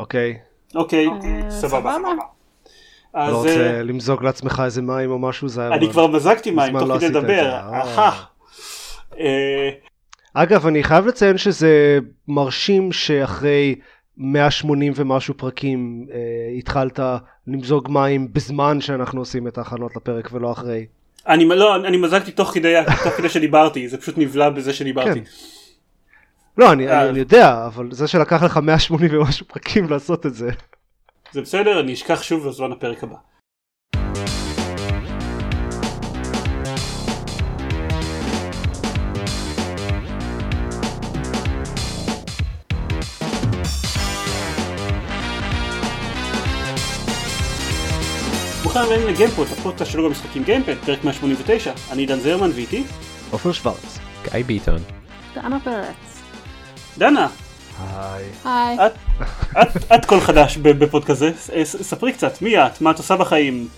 אוקיי? אוקיי, סבבה. לא רוצה למזוג לעצמך איזה מים או משהו? אני כבר מזגתי מים, תוך כדי לדבר. אגב, אני חייב לציין שזה מרשים שאחרי 180 ומשהו פרקים התחלת למזוג מים בזמן שאנחנו עושים את ההכנות לפרק ולא אחרי. אני מזגתי תוך כדי שדיברתי, זה פשוט נבלע בזה שדיברתי. לא, אני יודע, אבל זה שלקח לך 180 ומשהו פרקים לעשות את זה. זה בסדר, אני אשכח שוב בזמן הפרק הבא. ברוכים הבאים לגיימפוד, הפודקאסט שלו במשחקים גיימפד, פרק 189. אני דן זרמן ואיתי עופר שוורץ, גיא ביטון, דנה פרץ. דנה, היי. את כל חדש בפודקאסט הזה, ספרי קצת, מי את? מה את עושה בחיים?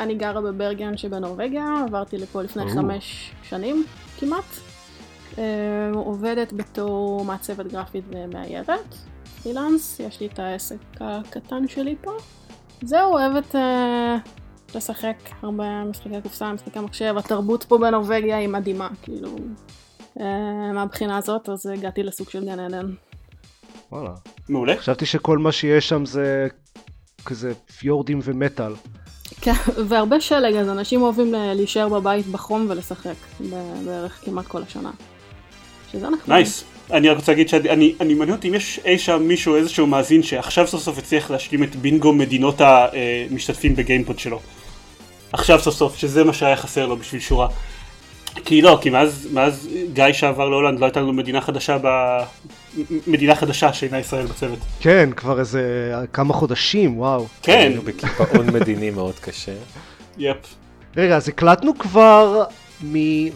אני גרה בברגן שבנורווגיה, עברתי לפה לפני 5 שנים כמעט. עובדת בתור מעצבת גרפית ומאיירת, פרילנס, יש לי את העסק הקטן שלי פה. זהו, אוהבת לשחק הרבה משחקי קופסה, משחקי מחשב, התרבות פה בנורווגיה היא מדהימה, כאילו, מהבחינה הזאת, אז הגעתי לסוג של גן עדן. וואלה. מעולה. חשבתי שכל מה שיש שם זה כזה פיורדים ומטל. כן, והרבה שלג, אז אנשים אוהבים להישאר בבית בחום ולשחק, בערך כמעט כל השנה. שזה אנחנו. נייס. אני רק רוצה להגיד שאני מעניין אותי אם יש אי שם מישהו, איזשהו מאזין שעכשיו סוף סוף הצליח להשלים את בינגו מדינות המשתתפים בגיימפוד שלו. עכשיו סוף סוף, שזה מה שהיה חסר לו בשביל שורה. כי לא, כי מאז גיא שעבר להולנד לא הייתה לנו מדינה חדשה שאינה ישראל בצוות. כן, כבר איזה כמה חודשים, וואו. כן. היינו בקיפאון מדיני מאוד קשה. יפ. רגע, אז הקלטנו כבר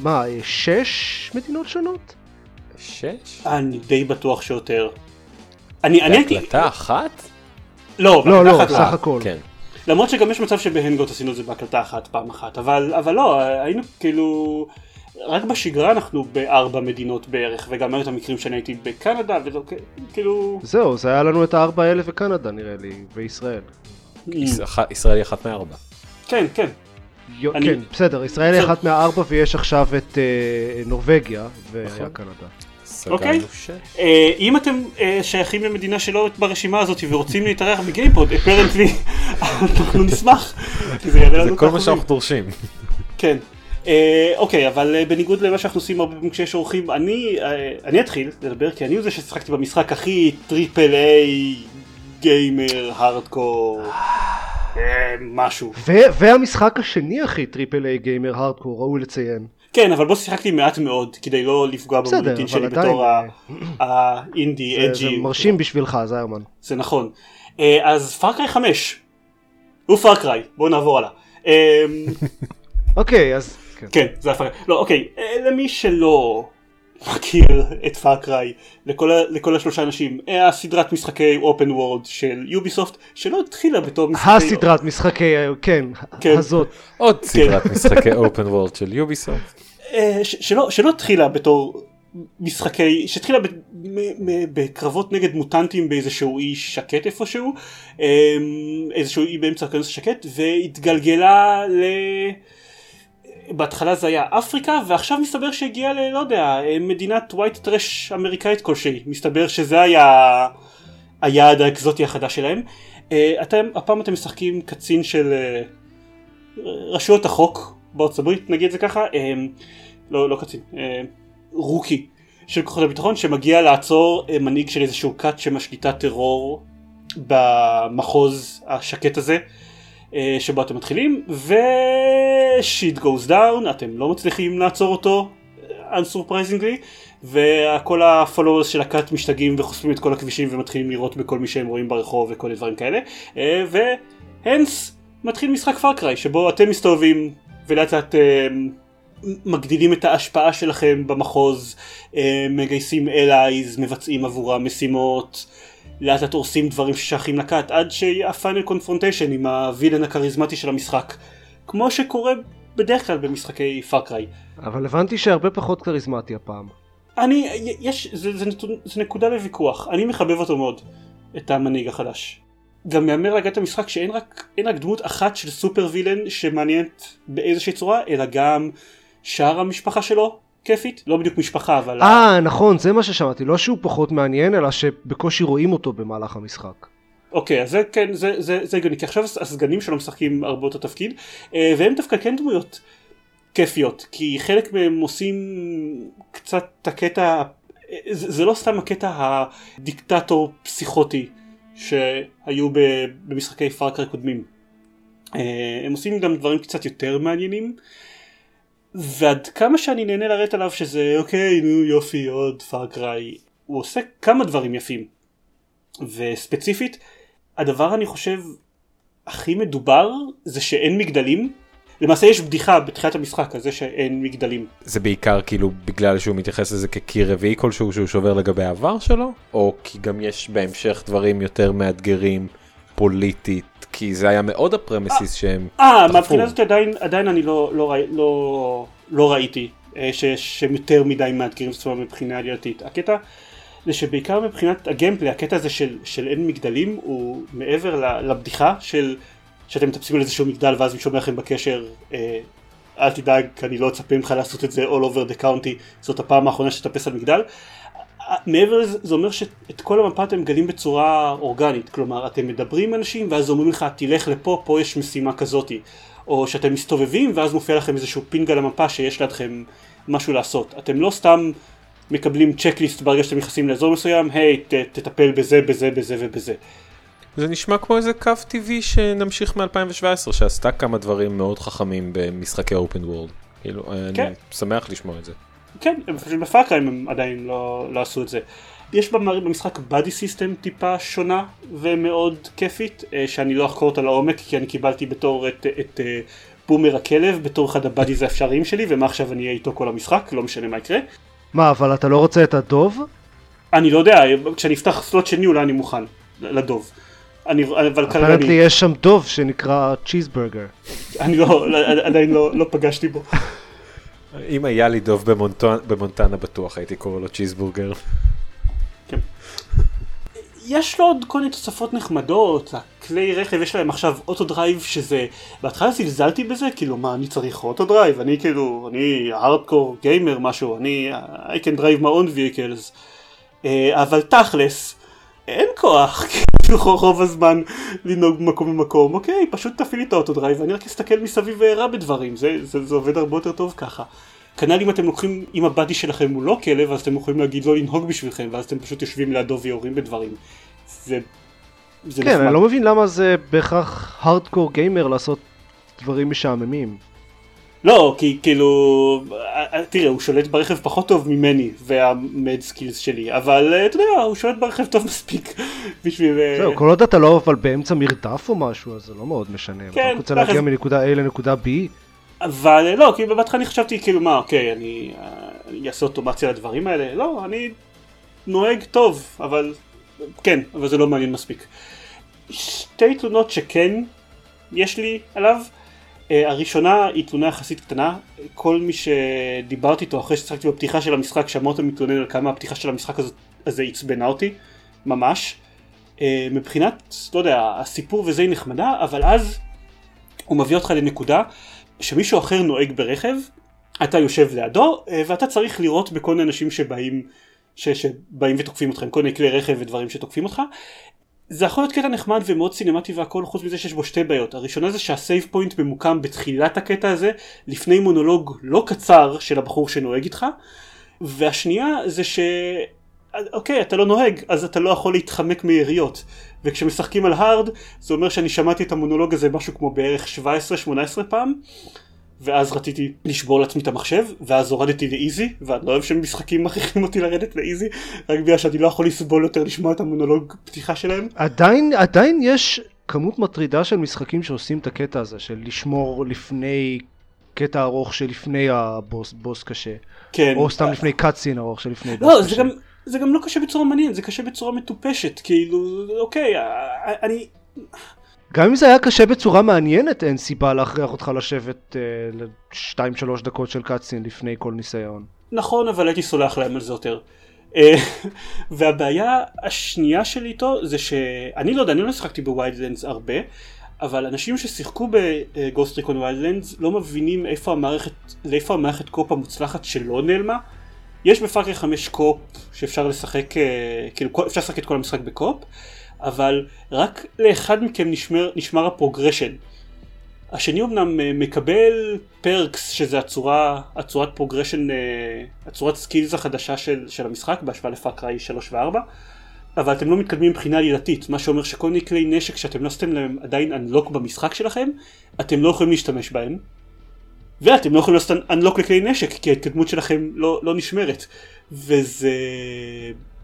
מה, 6 מדינות שונות? 6? אני די בטוח שיותר. בהקלטה אחת? לא, סך הכל. למרות שגם יש מצב שבהנגות עשינו את זה בהקלטה אחת, פעם אחת, אבל לא, היינו כאילו, רק בשגרה אנחנו ב4 מדינות בערך, וגם היו את המקרים שאני הייתי בקנדה, וזה כאילו... זהו, זה היה לנו את 4 האלה וקנדה נראה לי, וישראל. ישראל היא 1 מ-4. כן, כן. כן, בסדר, ישראל היא 1 מ-4 ויש עכשיו את נורווגיה והקנדה. אוקיי, אם אתם שייכים למדינה שלא ברשימה הזאת ורוצים להתארח בגיימפוד, אפרנטלי, אנחנו נשמח. זה כל מה שאנחנו דורשים. כן, אוקיי, אבל בניגוד למה שאנחנו עושים הרבה פעמים כשיש אורחים, אני אתחיל לדבר כי אני הוא זה ששחקתי במשחק הכי טריפל איי גיימר הארדקור. משהו. והמשחק השני הכי טריפל איי גיימר הארדקור, ראוי לציין. כן, אבל בו שיחקתי מעט מאוד, כדי לא לפגוע במוניטין שלי בתור האינדי אג'י. זה מרשים בשבילך, זיירמן. זה נכון. אז פאר קריי 5. הוא פאר קריי, בואו נעבור הלאה. אוקיי, אז... כן, זה הפאר קריי. לא, אוקיי, למי שלא מכיר את פאר קריי, לכל 3 אנשים, הסדרת משחקי אופן וורד של יוביסופט, שלא התחילה בתור משחקי... הסדרת משחקי, כן, הזאת. עוד סדרת משחקי אופן וורד של יוביסופט. שלא התחילה בתור משחקי... שהתחילה בקרבות נגד מוטנטים באיזשהו אי שקט איפשהו, איזשהו אי באמצע כנס שקט, והתגלגלה ל... בהתחלה זה היה אפריקה, ועכשיו מסתבר שהגיעה לא יודע, מדינת ווייט טרש אמריקאית כלשהי. מסתבר שזה היה היעד האקזוטי החדש שלהם. הפעם אתם משחקים קצין של רשויות החוק בארצות הברית, נגיד זה ככה, לא קצין, רוקי של כוחות הביטחון, שמגיע לעצור מנהיג של איזשהו כת שמשליטה טרור במחוז השקט הזה. שבו אתם מתחילים, ושיט גוז דאון, אתם לא מצליחים לעצור אותו, unsurprisingly, וכל הפולוורס של הקאט משתגעים וחושפים את כל הכבישים ומתחילים לראות בכל מי שהם רואים ברחוב וכל הדברים כאלה, והנס מתחיל משחק פאר קריי, שבו אתם מסתובבים ולאט לאט מגדילים את ההשפעה שלכם במחוז, מגייסים אלייז, מבצעים עבורם משימות, לאט לאט עורסים דברים ששייכים לקאט, עד שהפיינל קונפרונטיישן עם הווילן הכריזמטי של המשחק, כמו שקורה בדרך כלל במשחקי פאר קריי. אבל הבנתי שהרבה פחות כריזמטי הפעם. זה נקודה לוויכוח, אני מחבב אותו מאוד. את המנהיג החדש. גם יאמר להגעת המשחק שאין רק דמות אחת של סופר וילן שמעניינת באיזושהי צורה, אלא גם שאר המשפחה שלו כיפית, לא בדיוק משפחה, אבל... נכון, זה מה ששמעתי, לא שהוא פחות מעניין, אלא שבקושי רואים אותו במהלך המשחק. אוקיי, אז זה כן, זה הגיוני, כי עכשיו הסגנים שלו משחקים הרבה יותר תפקיד, והם דווקא כן דמויות כיפיות, כי חלק מהם עושים קצת את הקטע, זה לא סתם הקטע הדיקטטור פסיכוטי שהיו במשחקי פאר קריי קודמים. הם עושים גם דברים קצת יותר מעניינים, ועד כמה שאני נהנה לראות עליו שזה אוקיי, נו יופי, עוד פאר קריי, הוא עושה כמה דברים יפים. וספציפית, הדבר אני חושב הכי מדובר זה שאין מגדלים. למעשה יש בדיחה בתחילת המשחק הזה שאין מגדלים. זה בעיקר כאילו בגלל שהוא מתייחס לזה כקיר רביעי כלשהו שהוא שובר לגבי העבר שלו, או כי גם יש בהמשך דברים יותר מאתגרים פוליטית, כי זה היה מאוד הפרמסיס שהם תחפו. מהבחינה הזאת עדיין אני לא ראיתי שהם יותר מדי מאתגרים, זאת אומרת מבחינה עלייתית. הקטע זה שבעיקר מבחינת הגיימפלי, הקטע הזה של אין מגדלים הוא מעבר לבדיחה של... שאתם מטפסים על איזשהו מגדל ואז מי שומע לכם בקשר, אל תדאג, אני לא אצפה ממך לעשות את זה all over the county, זאת הפעם האחרונה שתטפס על מגדל. מעבר לזה, זה אומר שאת כל המפה אתם מגלים בצורה אורגנית, כלומר אתם מדברים עם אנשים ואז אומרים לך תלך לפה, פה יש משימה כזאת, או שאתם מסתובבים ואז מופיע לכם איזשהו פינג על המפה שיש לידכם משהו לעשות. אתם לא סתם מקבלים צ'קליסט ברגע שאתם נכנסים לאזור מסוים, היי, תטפל בזה, בזה, בזה ובזה. זה נשמע כמו איזה קו טבעי שנמשיך מ-2017, שעשתה כמה דברים מאוד חכמים במשחקי אופן וורד. כאילו, אני שמח לשמוע את זה. כן, בפאר קריי הם עדיין לא עשו את זה. יש במשחק בדי סיסטם טיפה שונה ומאוד כיפית, שאני לא אחקור אותה לעומק, כי אני קיבלתי בתור את בומר הכלב, בתור אחד הבדיז האפשריים שלי, ומה עכשיו אני אהיה איתו כל המשחק, לא משנה מה יקרה. מה, אבל אתה לא רוצה את הדוב? אני לא יודע, כשאני אפתח סלוט שני אולי אני מוכן לדוב. אחרת לי יש שם דוב שנקרא צ'יזברגר. אני עדיין לא פגשתי בו. אם היה לי דוב במונטנה בטוח הייתי קורא לו צ'יזבורגר. יש לו עוד כל מיני תוספות נחמדות, הכלי רכב, יש להם עכשיו אוטודרייב שזה, בהתחלה זלזלתי בזה, כאילו מה אני צריך אוטודרייב, אני כאילו, אני הארדקור גיימר משהו, אני I can drive my own vehicles, אבל תכלס, אין כוח, כאילו רוב הזמן לנהוג במקום למקום, אוקיי, פשוט תפעיל את האוטודרייב, ואני רק אסתכל מסביב וערה בדברים, זה עובד הרבה יותר טוב ככה. כנ"ל אם אתם לוקחים, אם הבאדי שלכם הוא לא כלב, אז אתם יכולים להגיד לא לנהוג בשבילכם, ואז אתם פשוט יושבים לידו ויורים בדברים. זה כן, אני לא מבין למה זה בהכרח הארדקור גיימר לעשות דברים משעממים. לא, כי כאילו, תראה, הוא שולט ברכב פחות טוב ממני והמד סקילס שלי, אבל אתה יודע, הוא שולט ברכב טוב מספיק בשביל... זהו, כל עוד אתה לא, אבל באמצע מרדף או משהו, אז זה לא מאוד משנה. כן. אתה רוצה להגיע מנקודה A לנקודה B. אבל לא, כי בבתך אני חשבתי כאילו מה, אוקיי, אני אעשה אוטומציה לדברים האלה. לא, אני נוהג טוב, אבל כן, אבל זה לא מעניין מספיק. שתי תלונות שכן יש לי עליו. הראשונה היא תלונה יחסית קטנה, כל מי שדיברתי איתו אחרי שצחקתי בפתיחה של המשחק, שמעתי מתלונן על כמה הפתיחה של המשחק הזה הצבנה אותי, ממש. מבחינת, לא יודע, הסיפור וזה היא נחמדה, אבל אז הוא מביא אותך לנקודה שמישהו אחר נוהג ברכב, אתה יושב לידו, ואתה צריך לראות בכל מיני אנשים שבאים ותוקפים אותך, כל מיני כלי רכב ודברים שתוקפים אותך. זה יכול להיות קטע נחמד ומאוד סינמטי והכל, חוץ מזה שיש בו שתי בעיות. הראשונה זה שהסייב פוינט ממוקם בתחילת הקטע הזה, לפני מונולוג לא קצר של הבחור שנוהג איתך, והשנייה זה אוקיי, אתה לא נוהג, אז אתה לא יכול להתחמק מיריות. וכשמשחקים על הרד, זה אומר שאני שמעתי את המונולוג הזה משהו כמו בערך 17-18 פעם, ואז רציתי לשבור לעצמי את המחשב, ואז הורדתי לאיזי, ואני לא אוהב שמשחקים מכריחים אותי לרדת לאיזי, רק בגלל שאני לא יכול לסבול יותר לשמוע את המונולוג פתיחה שלהם. עדיין יש כמות מטרידה של משחקים שעושים את הקטע הזה, של לשמור לפני קטע ארוך שלפני הבוס קשה. כן. או סתם לפני קאטסין ארוך שלפני בוס קשה. לא, זה גם לא קשה בצורה מעניינת, זה קשה בצורה מטופשת, כאילו, אוקיי, אני... גם אם זה היה קשה בצורה מעניינת, אין סיבה להכריח אותך לשבת ל-2-3 דקות של קאטסין לפני כל ניסיון. נכון, אבל הייתי סולח להם על זה יותר. והבעיה השנייה שלי איתו זה שאני לא יודע, אני לא שחקתי בוויילדלנדס הרבה, אבל אנשים ששיחקו בגוסט ריקון וויילדלנדס לא מבינים לאיפה המערכת קופ המוצלחת שלא נעלמה. יש בפאר קריי 5 קופ שאפשר לשחק, כאילו אפשר לשחק את כל המשחק בקופ, אבל רק לאחד מכם נשמר הפרוגרשן. השני אמנם מקבל פרקס, שזה הצורת פרוגרשן, הצורת סקילס החדשה של המשחק בהשוואה לפאר קריי 3 ו4, אבל אתם לא מתקדמים מבחינה עילתית, מה שאומר שכל מיני כלי נשק שאתם לא עשיתם להם עדיין אנלוק במשחק שלכם, אתם לא יכולים להשתמש בהם, ואתם לא יכולים לעשות אנלוק לכלי נשק, כי ההתקדמות שלכם לא נשמרת, וזה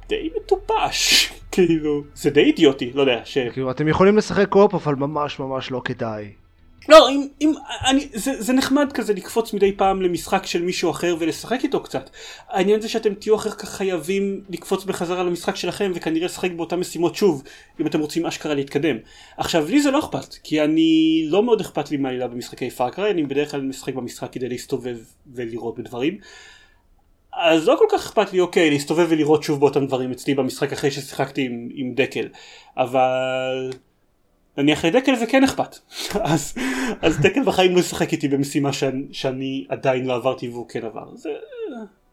די מטופש, כאילו, זה די אידיוטי, לא יודע, כאילו, אתם יכולים לשחק קופ, אבל ממש ממש לא כדאי. לא, זה נחמד כזה לקפוץ מדי פעם למשחק של מישהו אחר ולשחק איתו קצת. העניין זה שאתם תהיו אחר כך חייבים לקפוץ בחזרה למשחק שלכם וכנראה לשחק באותם משימות שוב, אם אתם רוצים אשכרה להתקדם. עכשיו, לי זה לא אכפת, כי אני לא מאוד אכפת לי מהעלילה במשחקי פאר קריי, אני בדרך כלל משחק במשחק כדי להסתובב ולראות בדברים. אז לא כל כך אכפת לי, אוקיי, להסתובב ולראות שוב באותם דברים אצלי במשחק אחרי ששיחקתי עם דקל. אבל נניח לדקל זה כן אכפת, אז דקל בחיים לא שחק איתי במשימה שאני עדיין לא עברתי והוא כן עבר,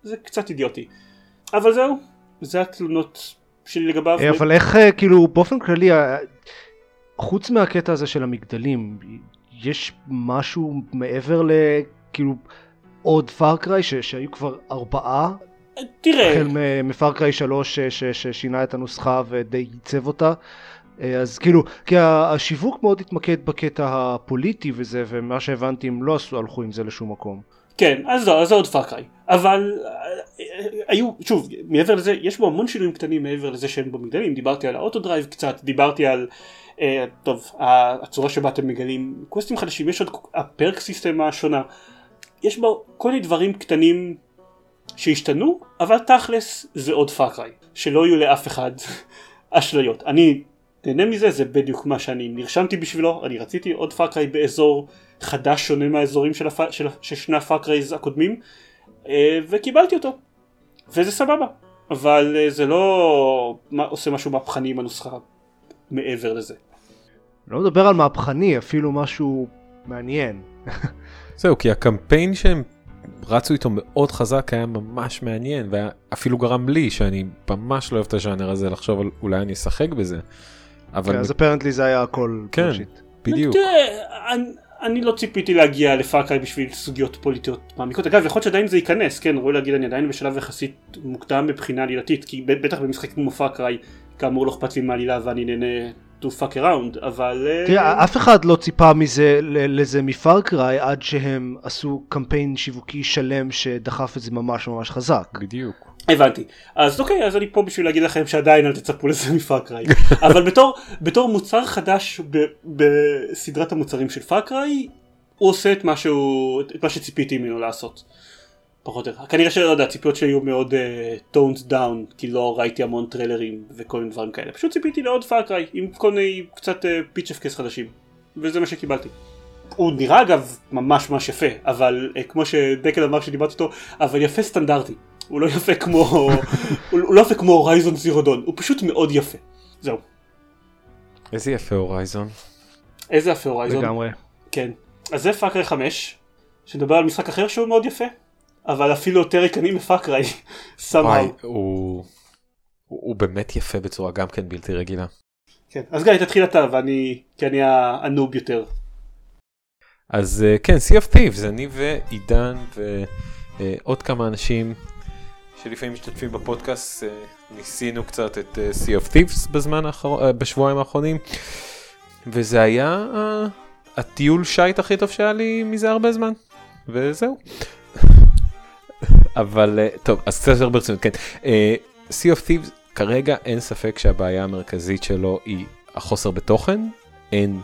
זה קצת אידיוטי, אבל זהו, זה התלונות שלי לגביו. אבל איך, כאילו, באופן כללי, חוץ מהקטע הזה של המגדלים, יש משהו מעבר לכאילו עוד פאר קריי שהיו כבר 4? תראה. החל מפאר קריי 3 ששינה את הנוסחה ודי ייצב אותה. אז כאילו, כי השיווק מאוד התמקד בקטע הפוליטי וזה, ומה שהבנתי הם לא הלכו עם זה לשום מקום. כן, אז זה עוד פאר קריי. אבל היו, שוב, מעבר לזה, יש בו המון שינויים קטנים מעבר לזה שהם במגדלים. דיברתי על האוטודרייב קצת, דיברתי על, טוב, הצורה שבה אתם מגלים קווסטים חדשים, יש עוד הפרק סיסטם השונה. יש בו כל מיני דברים קטנים שהשתנו, אבל תכלס זה עוד פאר קריי. שלא יהיו לאף אחד אשליות. אני נהנה מזה, זה בדיוק מה שאני נרשמתי בשבילו, אני רציתי עוד פאר קריי באזור חדש שונה מהאזורים של שני הפאר קרייז הקודמים, וקיבלתי אותו, וזה סבבה, אבל זה לא עושה משהו מהפכני עם הנוסחה מעבר לזה. לא מדבר על מהפכני, אפילו משהו מעניין. זהו, כי הקמפיין שהם רצו איתו מאוד חזק היה ממש מעניין, ואפילו גרם לי שאני ממש לא אוהב את הז'אנר הזה לחשוב על אולי אני אשחק בזה. אז אפרנטלי זה היה הכל פרשית. כן, בדיוק. אני לא ציפיתי להגיע לפאר קריי בשביל סוגיות פוליטיות מעמיקות. אגב, יכול להיות שעדיין זה ייכנס, כן, רואי להגיד, אני עדיין בשלב יחסית מוקדם מבחינה עלילתית, כי בטח במשחק כמו פאר קריי, כאמור לא אכפת לי מהעלילה ואני נהנה to fuck around, אבל תראה, אף אחד לא ציפה לזה מפאר קריי עד שהם עשו קמפיין שיווקי שלם שדחף את זה ממש ממש חזק. בדיוק. הבנתי. אז אוקיי, אז אני פה בשביל להגיד לכם שעדיין אל תצפו לזה מפאר קריי. אבל בתור מוצר חדש בסדרת המוצרים של פאר קריי, הוא עושה את מה שציפיתי ממנו לעשות. פחות או יותר. כנראה שלא יודע, הציפיות שלי היו מאוד toned down, כי לא ראיתי המון טרילרים וכל מיני דברים כאלה. פשוט ציפיתי לעוד פאר קריי, עם כל מיני קצת פיץ' אפקס חדשים. וזה מה שקיבלתי. הוא נראה אגב ממש ממש יפה, אבל כמו שדקל אמר שדיברתי אותו, אבל יפה סטנדרטי. הוא לא יפה כמו הורייזון זירו דון, הוא פשוט מאוד יפה. זהו. איזה יפה הורייזון. איזה יפה הורייזון. לגמרי. כן. אז זה פאר קריי 5, שנדבר על משחק אחר שהוא מאוד יפה, אבל אפילו יותר יקני מפאר קריי. סמאי. הוא באמת יפה בצורה גם כן בלתי רגילה. כן. אז גיא, תתחיל אתה, כי אני הנוב יותר. אז כן, Sea of Thieves, אני ועידן ועוד כמה אנשים שלפעמים משתתפים בפודקאסט, ניסינו קצת את Sea of Thieves בשבועיים האחרונים, וזה היה הטיול שייט הכי טוב שהיה לי מזה הרבה זמן, וזהו. אבל טוב, אז קצת יותר ברצינות, כן. Sea of Thieves, כרגע אין ספק שהבעיה המרכזית שלו היא החוסר בתוכן, אין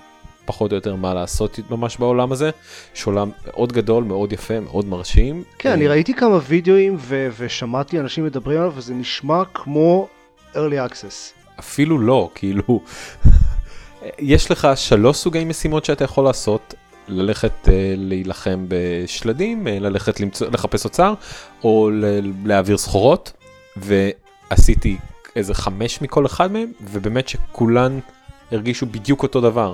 פחות או יותר מה לעשות ממש בעולם הזה, שעולם מאוד גדול, מאוד יפה, מאוד מרשים. כן, אני ראיתי כמה וידאוים ושמעתי אנשים מדברים עליו, וזה נשמע כמו early access. אפילו לא, כאילו, יש לך 3 סוגי משימות שאתה יכול לעשות, ללכת להילחם בשלדים, ללכת לחפש אוצר, או להעביר סחורות, עשיתי איזה 5 מכל אחד מהם, ובאמת שכולן הרגישו בדיוק אותו דבר.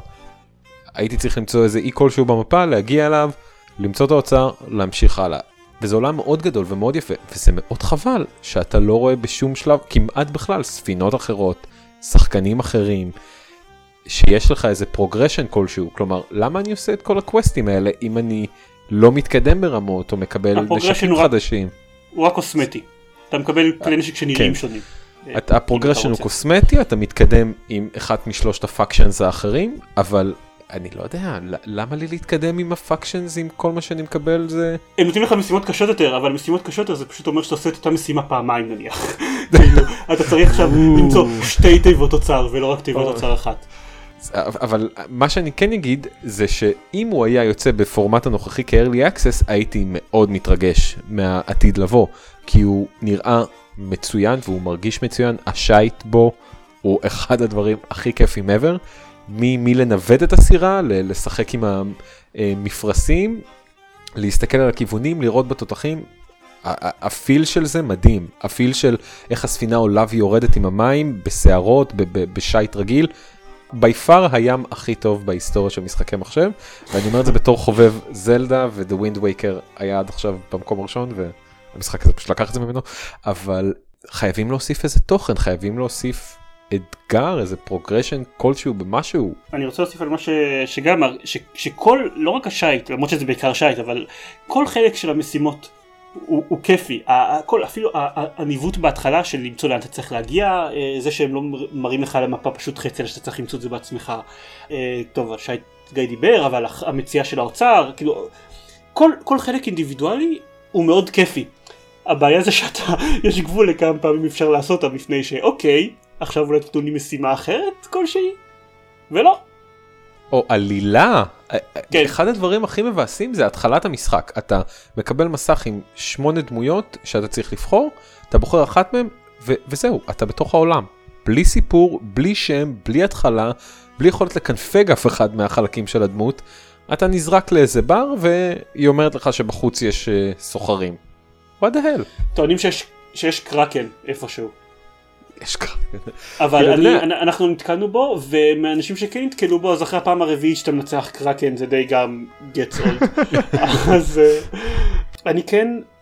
הייתי צריך למצוא איזה אי כלשהו במפה, להגיע אליו, למצוא את האוצר, להמשיך הלאה. וזה עולם מאוד גדול ומאוד יפה, וזה מאוד חבל שאתה לא רואה בשום שלב, כמעט בכלל, ספינות אחרות, שחקנים אחרים, שיש לך איזה פרוגרשן כלשהו. כלומר, למה אני עושה את כל הקווסטים האלה אם אני לא מתקדם ברמות או מקבל נשקים חדשים? הוא רק קוסמטי. אתה מקבל כלי נשק שנראים שונים. הפרוגרשן הוא קוסמטי, אתה מתקדם עם אחת משלושת הפאקשנס האחרים, אבל אני לא יודע, למה לי להתקדם עם הפאקשנס אם כל מה שאני מקבל זה... הם נותנים לך משימות קשות יותר, אבל משימות קשות יותר זה פשוט אומר שאתה עושה את אותה משימה פעמיים נניח. אתה צריך עכשיו למצוא שתי תיבות תוצר ולא רק תיבות תוצר אחת. אבל מה שאני כן אגיד זה שאם הוא היה יוצא בפורמט הנוכחי כ-Early Access, הייתי מאוד מתרגש מהעתיד לבוא, כי הוא נראה מצוין והוא מרגיש מצוין. השייט בו הוא אחד הדברים הכי כיפים ever, מי לנווט את הסירה, לשחק עם המפרסים, להסתכל על הכיוונים, לראות בתותחים. הפיל של זה מדהים, הפיל של איך הספינה עולה ויורדת עם המים בסערות, בשייט רגיל. ביפר הים הכי טוב בהיסטוריה של משחקי מחשב, ואני אומר את זה בתור חובב זלדה, ו-The Wind Waker היה עד עכשיו במקום הראשון, והמשחק הזה פשוט לקח את זה ממנו, אבל חייבים להוסיף איזה תוכן, חייבים להוסיף אתגר, איזה פרוגרשן כלשהו במשהו. אני רוצה להוסיף על מה שגם, שכל, לא רק השייט, למרות שזה בעיקר שייט, אבל כל חלק של המשימות הוא כיפי. אפילו הניווט בהתחלה של למצוא לאן אתה צריך להגיע, זה שהם לא מראים לך על המפה פשוט חצי, אלא שאתה צריך למצוא את זה בעצמך. טוב, השייט גיא דיבר, אבל המציאה של האוצר, כאילו, כל חלק אינדיבידואלי הוא מאוד כיפי. הבעיה זה שאתה, יש גבול לכמה פעמים אפשר לעשות אותה בפני שאוקיי, עכשיו אולי תתנו לי משימה אחרת כלשהי, ולא. או עלילה. כן. אחד הדברים הכי מבאסים זה התחלת המשחק. אתה מקבל מסך עם 8 דמויות שאתה צריך לבחור, אתה בוחר אחת מהם, וזהו, אתה בתוך העולם. בלי סיפור, בלי שם, בלי התחלה, בלי יכולת לקנפג אף אחד מהחלקים של הדמות. אתה נזרק לאיזה בר, והיא אומרת לך שבחוץ יש סוחרים. What the hell? טוענים שיש קרקן איפשהו. אבל אנחנו נתקלנו בו, ומאנשים שכן נתקלו בו, אז אחרי הפעם הרביעית שאתה מנצח קרקן, זה די גם גט סולד. אז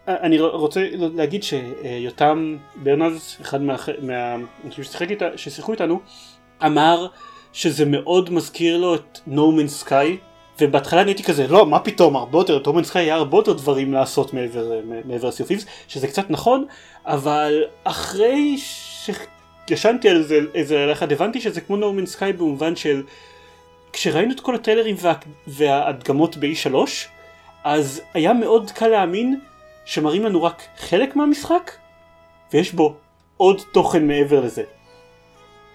אני רוצה להגיד שיותם ברנז, אחד מהאנשים ששיחקו איתנו, אמר שזה מאוד מזכיר לו את No Man's Sky, ובהתחלה נהייתי כזה, לא, מה פתאום, הרבה יותר, No Man's Sky היה הרבה יותר דברים לעשות מעבר Sea of Thieves, שזה קצת נכון, אבל אחרי ישנתי על זה איזה ללכת, הבנתי שזה כמו No Man's Sky במובן של כשראינו את כל הטלרים וההדגמות ב-E3, אז היה מאוד קל להאמין שמראים לנו רק חלק מהמשחק ויש בו עוד תוכן מעבר לזה.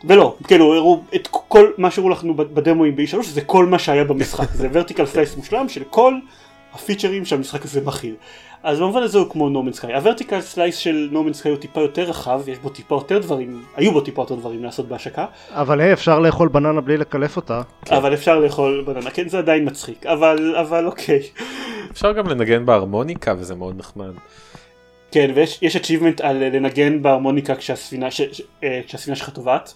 ולא, כאילו, הראו את כל מה שהראו לנו בדמויים ב-E3, זה כל מה שהיה במשחק. זה ורטיקל סלייס מושלם של כל הפיצ'רים שהמשחק הזה מכיל. אז במובן הזה הוא כמו No Man's Sky. הוורטיקל סלייס של No Man's Sky הוא טיפה יותר רחב, יש בו טיפה יותר דברים, היו בו טיפה יותר דברים לעשות בהשקה. אבל אפשר לאכול בננה בלי לקלף אותה. אבל אפשר לאכול בננה, כן, זה עדיין מצחיק, אבל אוקיי. אפשר גם לנגן בהרמוניקה, וזה מאוד נחמד. כן, ויש achievement על לנגן בהרמוניקה כשהספינה שלך טובעת.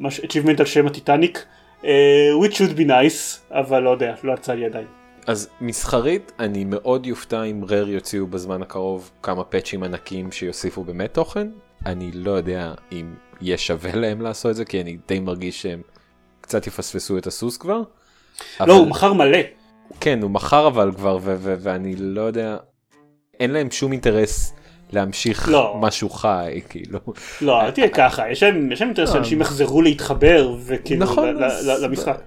achievement על שם הטיטניק, which should be nice, אבל לא יודע, לא יצא לי עדיין. אז מסחרית, אני מאוד יופתע אם רר יוציאו בזמן הקרוב כמה פאצ'ים ענקים שיוסיפו באמת תוכן. אני לא יודע אם יהיה שווה להם לעשות את זה, כי אני די מרגיש שהם קצת יפספסו את הסוס כבר. לא, הוא מחר מלא. כן, הוא מחר אבל כבר, ואני לא יודע, אין להם שום אינטרס להמשיך משהו חי, כאילו. לא, אל תהיה ככה, יש להם אינטרס שאנשים יחזרו להתחבר למשחק.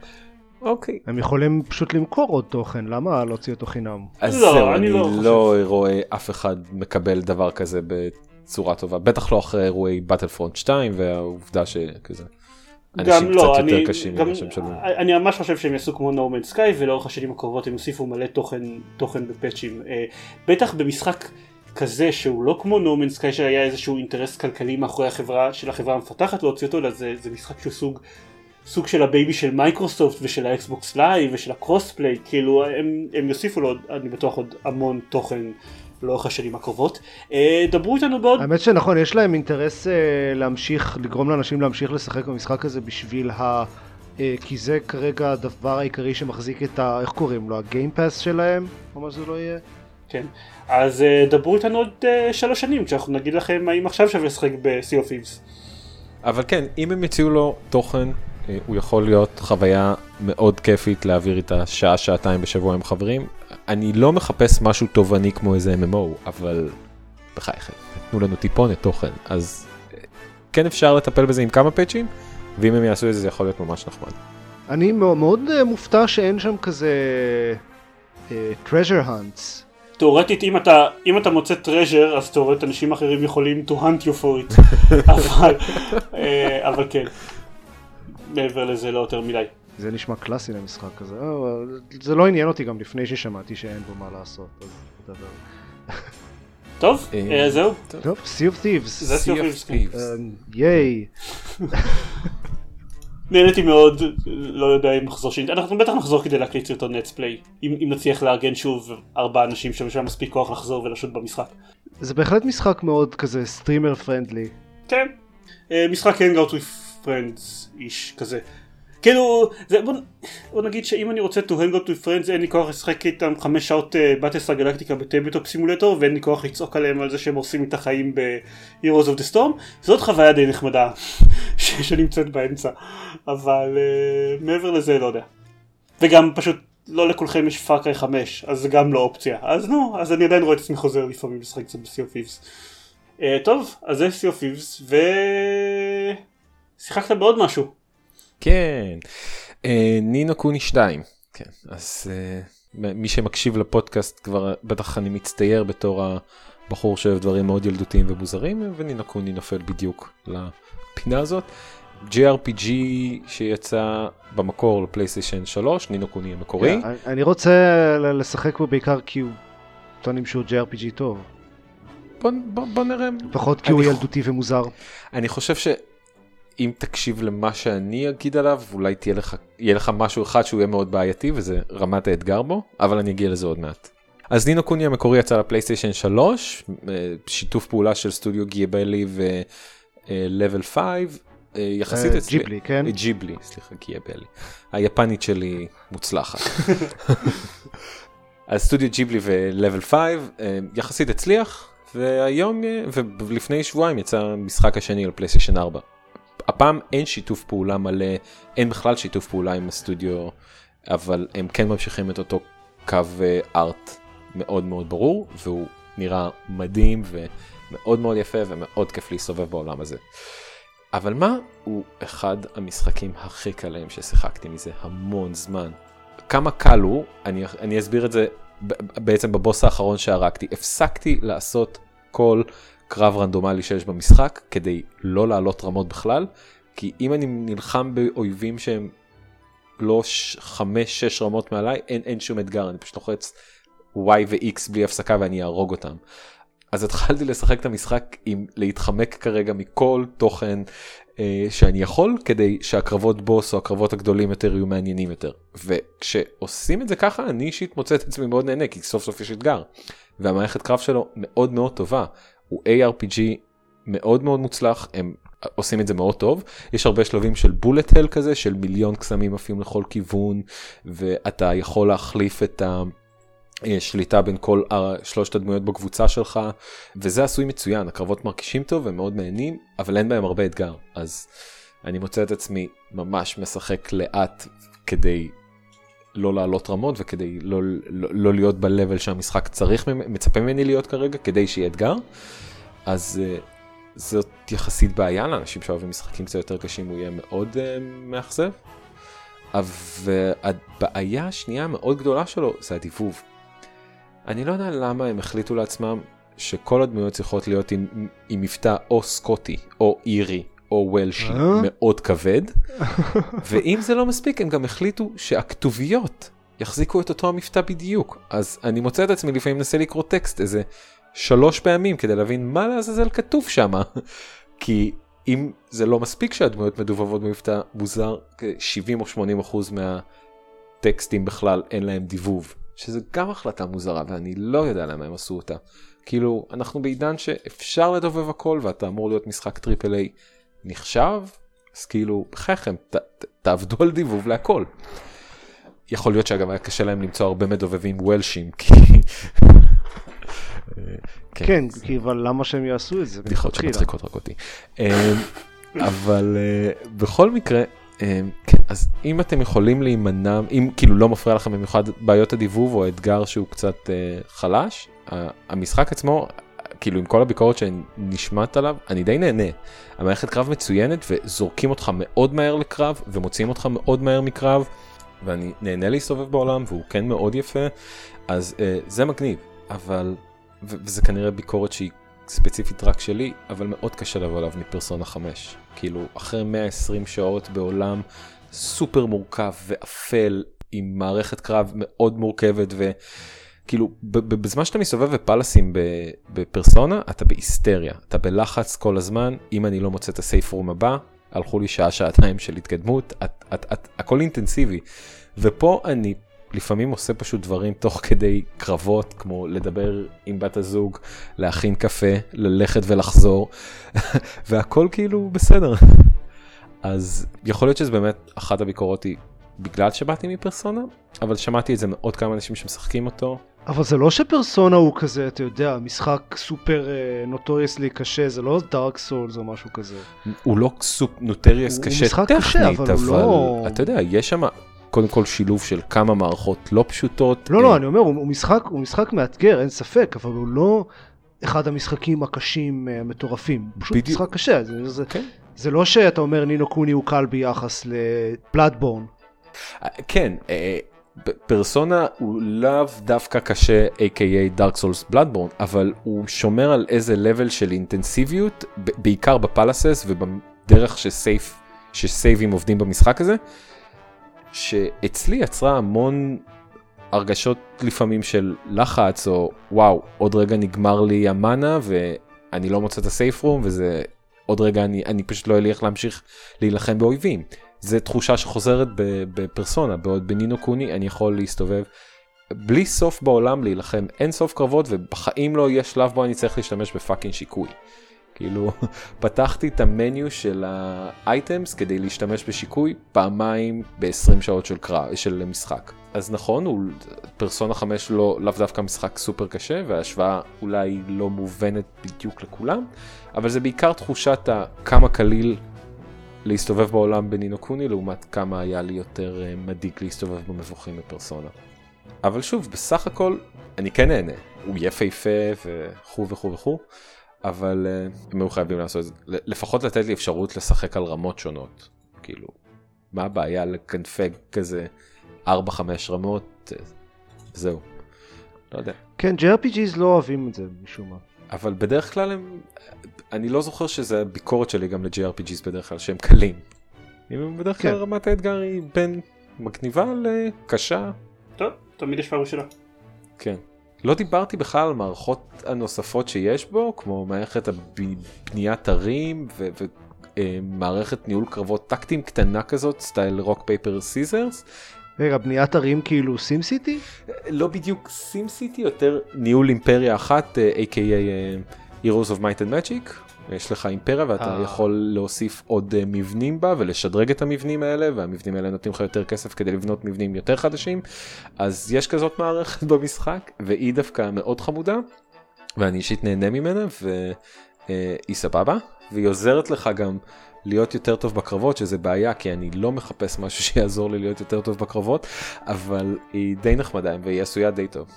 אוקיי. הם יכולים פשוט למכור עוד תוכן, למה להוציא אותו חינם? אז זהו, אני לא רואה אף אחד מקבל דבר כזה בצורה טובה, בטח לא אחרי אירועי Battlefront 2, והעובדה שכזה, אנשים קצת יותר קשים. אני ממש חושב שהם יעשו כמו No Man's Sky, ולאורך השנים הקרובות הם יוסיפו מלא תוכן בפאצ'ים. בטח במשחק כזה שהוא לא כמו No Man's Sky, שהיה איזשהו אינטרס כלכלי מאחורי החברה, של החברה המפתחת להוציא אותו, אלא זה משחק שהוא סוג של הבייבי של מייקרוסופט ושל האקסבוקס לייב ושל הקרוספליי, כאילו הם יוסיפו לו, אני בטוח, עוד המון תוכן לאורך השנים הקרובות. דברו איתנו בעוד... האמת שנכון, יש להם אינטרס להמשיך, לגרום לאנשים להמשיך לשחק במשחק הזה בשביל ה... כי זה כרגע הדבר העיקרי שמחזיק את ה... איך קוראים לו? הגיימפאס שלהם? או מה זה לא יהיה? כן. אז דברו איתנו עוד 3 שנים, כשאנחנו נגיד לכם האם עכשיו שווה לשחק ב-Sea of Thieves. אבל כן, אם הם יציעו לו תוכן, הוא יכול להיות חוויה מאוד כיפית להעביר איתה שעה, שעתיים בשבוע עם חברים. אני לא מחפש משהו תובעני כמו איזה MMO, אבל בחייכם, תנו לנו טיפונת תוכן. אז כן אפשר לטפל בזה עם כמה פאצ'ים, ואם הם יעשו את זה, זה יכול להיות ממש נחמד. אני מאוד מופתע שאין שם כזה treasure hunts. תיאורטית, אם אתה מוצא treasure, אז תיאורטית אנשים אחרים יכולים to hunt you for it. אבל כן. מעבר לזה לא יותר מדי. זה נשמע קלאסי למשחק הזה. זה לא עניין אותי גם לפני ששמעתי שאין בו מה לעשות. טוב, זהו. טוב, Sea of Thieves. זה Sea of Thieves. ייי. נהניתי מאוד, לא יודע אם נחזור שני. אנחנו בטח נחזור כדי להקליט סרטון נטספליי. אם נצליח לארגן שוב 4 אנשים שמשם מספיק כוח לחזור ולשוט במשחק. זה בהחלט משחק מאוד כזה סטרימר פרנדלי. כן. משחק הנגאוט with friends איש כזה. כאילו, בוא נגיד שאם אני רוצה to hang out with friends, אין לי כוח לשחק איתם 5 שעות באטלסטאר גלקטיקה בטייבלטופ סימולטור, ואין לי כוח לצעוק עליהם על זה שהם הורסים את החיים ב-Heroes of the Storm. זאת חוויה די נחמדה שנמצאת באמצע, אבל מעבר לזה לא יודע. וגם פשוט לא לכולכם יש Far Cry 5, אז זה גם לא אופציה. אז נו, אז אני עדיין רואה את עצמי חוזר לפעמים לשחק קצת ב-Sea of Thieves. טוב, אז זה Sea of Thieves, ושיחקת בעוד משהו. כן, נינו קוני 2, כן, אז מי שמקשיב לפודקאסט כבר בטח אני מצטייר בתור הבחור שאוהב דברים מאוד ילדותיים ומוזרים, ונינו קוני נופל בדיוק לפינה הזאת. JRPG שיצא במקור לפלייסטיישן 3, נינו קוני המקורי. אני רוצה לשחק בו בעיקר כי הוא טוענים שהוא JRPG טוב. בוא נראה. פחות כי הוא ילדותי ומוזר. אני חושב ש... אם תקשיב למה שאני אגיד עליו, אולי יהיה לך משהו אחד שהוא יהיה מאוד בעייתי, וזה רמת האתגר בו, אבל אני אגיע לזה עוד מעט. אז נינו קוני המקורי יצא לפלייסטיישן 3, שיתוף פעולה של סטודיו גיבלי ולבל 5, יחסית אצלי... ג'יבלי, כן? ג'יבלי, סליחה, גיבלי. היפנית שלי מוצלחת. אז סטודיו ג'יבלי ולבל 5, יחסית הצליח, והיום, ולפני שבועיים יצא המשחק השני לפלייסטיישן 4. הפעם אין שיתוף פעולה מלא, אין בכלל שיתוף פעולה עם הסטודיו, אבל הם כן ממשיכים את אותו קו ארט מאוד מאוד ברור, והוא נראה מדהים ומאוד מאוד יפה ומאוד כיף להסתובב בעולם הזה. אבל מה? הוא אחד המשחקים הכי קלים ששיחקתי מזה המון זמן. כמה קל הוא, אני אסביר את זה בעצם בבוס האחרון שהרקתי, הפסקתי לעשות כל... קרב רנדומלי שיש במשחק, כדי לא לעלות רמות בכלל, כי אם אני נלחם באויבים שהם לא 5-6 רמות מעליי, אין שום אתגר, אני פשוט לוחץ Y ו-X בלי הפסקה ואני ארוג אותם. אז התחלתי לשחק את המשחק עם להתחמק כרגע מכל תוכן שאני יכול, כדי שהקרבות בוס או הקרבות הגדולים יותר יהיו מעניינים יותר. וכשעושים את זה ככה, אני אישית מוצא את עצמי מאוד נהנה, כי סוף סוף יש אתגר. והמערכת קרב שלו מאוד מאוד טובה. הוא ARPG מאוד מאוד מוצלח, הם עושים את זה מאוד טוב, יש הרבה שלבים של בולט הל כזה, של מיליון קסמים עפים לכל כיוון, ואתה יכול להחליף את השליטה בין כל 3 הדמויות בקבוצה שלך, וזה עשוי מצוין, הקרבות מרגישים טוב ומאוד מעניינים, אבל אין בהם הרבה אתגר, אז אני מוצא את עצמי ממש משחק לאט, כדי לא לעלות רמות, וכדי לא להיות בלבל שהמשחק צריך, מצפה ממני להיות כרגע, כדי שיהיה אתגר. אז זאת יחסית בעיה לאנשים שאוהבים משחקים קצת יותר קשים, הוא יהיה מאוד מאכזב. אבל הבעיה השנייה המאוד גדולה שלו, זה הדיבוב. אני לא יודע למה הם החליטו לעצמם, שכל הדמויות צריכות להיות עם מבטא או סקוטי, או אירי. או וולשי, מאוד כבד. ואם זה לא מספיק, הם גם החליטו שהכתוביות יחזיקו את אותו המבטא בדיוק. אז אני מוצא את עצמי, לפעמים נסה לקרוא טקסט איזה 3 פעמים, כדי להבין מה לעזאזל כתוב שם. כי אם זה לא מספיק שהדמויות מדובבות במבטא מוזר, 70 או 80% מהטקסטים בכלל אין להם דיבוב. שזה גם החלטה מוזרה, ואני לא יודע למה הם עשו אותה. כאילו, אנחנו בעידן שאפשר לדובב הכל, ואתה אמור להיות משחק טריפל איי נחשב, אז כאילו, חכם, תעבדו על דיבוב להכל. יכול להיות שאגב היה קשה להם למצוא הרבה מדובבים וולשים, כי... כן, כי אבל למה שהם יעשו את זה? בדיחות שמצחיקות רק אותי. אבל בכל מקרה, אז אם אתם יכולים להימנע, אם כאילו לא מפריע לכם במיוחד בעיות הדיבוב או האתגר שהוא קצת חלש, המשחק עצמו, כאילו עם כל הביקורת שנשמעת עליו, אני די נהנה. המערכת קרב מצוינת וזורקים אותך מאוד מהר לקרב ומוציאים אותך מאוד מהר מקרב, ואני נהנה להסתובב בעולם והוא כן מאוד יפה, אז זה מגניב, אבל... וזה כנראה ביקורת שהיא ספציפית רק שלי, אבל מאוד קשה לבוא עליו מפרסונה 5. כאילו, אחרי 120 שעות בעולם סופר מורכב ואפל, עם מערכת קרב מאוד מורכבת, וכאילו, בזמן שאתה מסובב ופלסים בפרסונה, אתה בהיסטריה, אתה בלחץ כל הזמן, אם אני לא מוצא את הסייף רום הבא, הלכו לי שעה-שעתיים של התקדמות, הכל אינטנסיבי. ופה אני... לפעמים עושה פשוט דברים תוך כדי קרבות, כמו לדבר עם בת הזוג, להכין קפה, ללכת ולחזור, והכל כאילו בסדר. אז יכול להיות שזה באמת אחת הביקורות היא בגלל שבאתי מפרסונה, אבל שמעתי את זה מעוד כמה אנשים שמשחקים אותו. אבל זה לא שפרסונה הוא כזה, אתה יודע, משחק סופר נוטוריאסלי קשה, זה לא דארק סולס או משהו כזה. הוא לא נוטוריאס קשה טכנית, אבל אתה יודע, יש שם... קודם כל שילוב של כמה מערכות לא פשוטות. לא, לא, אני אומר, הוא משחק מאתגר, אין ספק, אבל הוא לא אחד המשחקים הקשים המטורפים. פשוט משחק קשה. זה לא שאתה אומר, נינו קוני הוא קל ביחס לבלאדבורן. כן, פרסונה הוא לאו דווקא קשה, a.k.a. דארק סולס בלאדבורן, אבל הוא שומר על איזה לבל של אינטנסיביות, בעיקר בפלאסס ובדרך שסייבים עובדים במשחק הזה. שאצלי יצרה המון הרגשות לפעמים של לחץ, או וואו, עוד רגע נגמר לי המנה, ואני לא מוצא את הסייף רום, וזה עוד רגע אני פשוט לא אליח להמשיך להילחם באויבים. זו תחושה שחוזרת בפרסונה, בעוד בנינו קוני אני יכול להסתובב בלי סוף בעולם, להילחם אין סוף קרבות, ובחיים לא יהיה שלב בו אני צריך להשתמש בפאקינג שיקוי. כאילו, פתחתי את המניו של האייטמס כדי להשתמש בשיקוי פעמיים ב-20 שעות של משחק. אז נכון, פרסונה 5 לאו דווקא משחק סופר קשה, וההשוואה אולי לא מובנת בדיוק לכולם, אבל זה בעיקר תחושת כמה קליל להסתובב בעולם בנינו קוני, לעומת כמה היה לי יותר מדיק להסתובב במבוכים בפרסונה. אבל שוב, בסך הכל, אני כן נהנה. הוא יפהפה וכו וכו וכו. אבל הם היו חייבים לעשות את זה, לפחות לתת לי אפשרות לשחק על רמות שונות, כאילו, מה הבעיה לקנפג כזה 4-5 רמות, זהו, לא יודע. כן, JRPGs לא אוהבים את זה משום מה. אבל בדרך כלל הם, אני לא זוכר שזה הביקורת שלי גם ל-JRPGs בדרך כלל, שהם קלים. אם בדרך כלל רמת האתגר היא בין מגניבה לקשה. טוב, תמיד יש פעם שלה. כן. לא דיברתי בכלל על מערכות הנוספות שיש בו, כמו מערכת בניית ערים ומערכת ניהול קרבות טקטיים קטנה כזאת, סטייל רוק פייפר סיזרס. רגע, בניית ערים כאילו סים סיטי? לא בדיוק סים סיטי, יותר ניהול אימפריה אחת, a.k.a. Heroes of Might and Magic. יש לך אימפריה ואתה יכול להוסיף עוד מבנים בה ולשדרג את המבנים האלה, והמבנים האלה נותנים לך יותר כסף כדי לבנות מבנים יותר חדשים. אז יש כזאת מערכת במשחק, והיא דווקא מאוד חמודה, ואני אישית נהנה ממנה, והיא סבבה, והיא עוזרת לך גם להיות יותר טוב בקרבות, שזה בעיה, כי אני לא מחפש משהו שיעזור לי להיות יותר טוב בקרבות, אבל היא די נחמדה, והיא עשויה די טוב.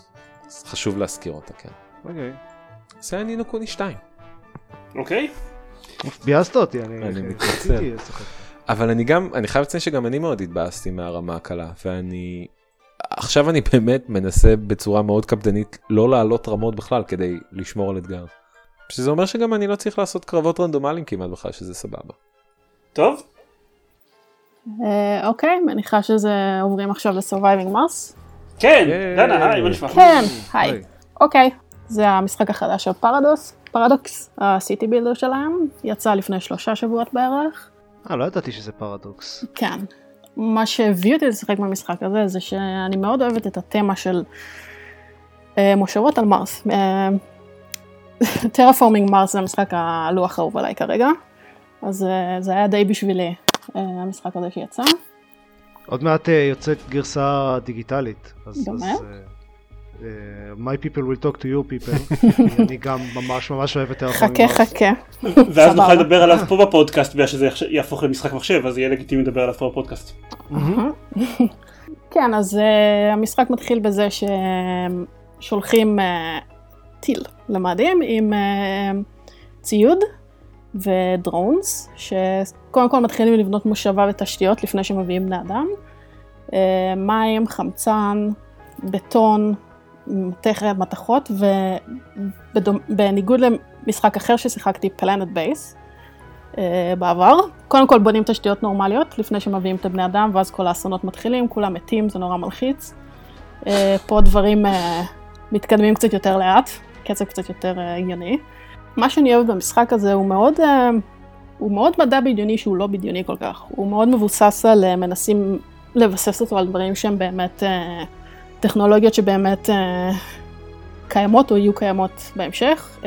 חשוב להזכיר אותה, כן. אוקיי. זה אני נו קוני 2. אוקיי. ביאסת אותי, אני מתנצל. אבל אני חייב לציין שגם אני מאוד התבאסתי מהרמה הקלה, ואני, עכשיו אני באמת מנסה בצורה מאוד קפדנית לא לעלות רמות בכלל כדי לשמור על אתגר. שזה אומר שגם אני לא צריך לעשות קרבות רנדומליים כמעט בכלל, שזה סבבה. טוב. אוקיי, מניחה שזה עוברים עכשיו לסורווייבינג מרס. כן, דנה, היי, בוא נשמע. כן, היי. אוקיי, זה המשחק החדש של פרדוקס. פרדוקס, הסיטי בילדר שלהם, יצא לפני 3 שבועות בערך. לא ידעתי שזה פרדוקס. כן. מה שהביא אותי לשחק במשחק הזה, זה שאני מאוד אוהבת את התמה של מושבות על מרס. טרפורמינג מרס זה המשחק הלוח האהוב עליי כרגע, אז זה היה די בשבילי המשחק הזה שיצא. עוד מעט יוצאת גרסה דיגיטלית, אז my people will talk to you people. אני גם ממש ממש אוהב את טרפורמינג מרס. חכה. ואז נוכל לדבר עליו פה בפודקאסט, בגלל שזה יהפוך למשחק מחשב, אז יהיה לגיטימי לדבר עליו פה בפודקאסט. כן, אז המשחק מתחיל בזה ששולחים טיל למאדים עם ציוד ודרונס, שקודם כל מתחילים לבנות מושבה ותשתיות לפני שמביאים בני אדם. מים, חמצן, בטון, מתכות, ובניגוד למשחק אחר ששיחקתי, פלנט בייס, בעבר. קודם כל בונים תשתיות נורמליות לפני שמביאים את בני אדם, ואז כל האסונות מתחילים, כולם מתים, זה נורא מלחיץ. פה דברים מתקדמים קצת יותר לאט, קצב קצת יותר הגיוני. מה שאני אוהבת במשחק הזה הוא מאוד מדע בדיוני שהוא לא בדיוני כל כך. הוא מאוד מבוסס על, מנסים לבסס אותו על דברים שהם באמת, טכנולוגיות שבאמת קיימות או יהיו קיימות בהמשך.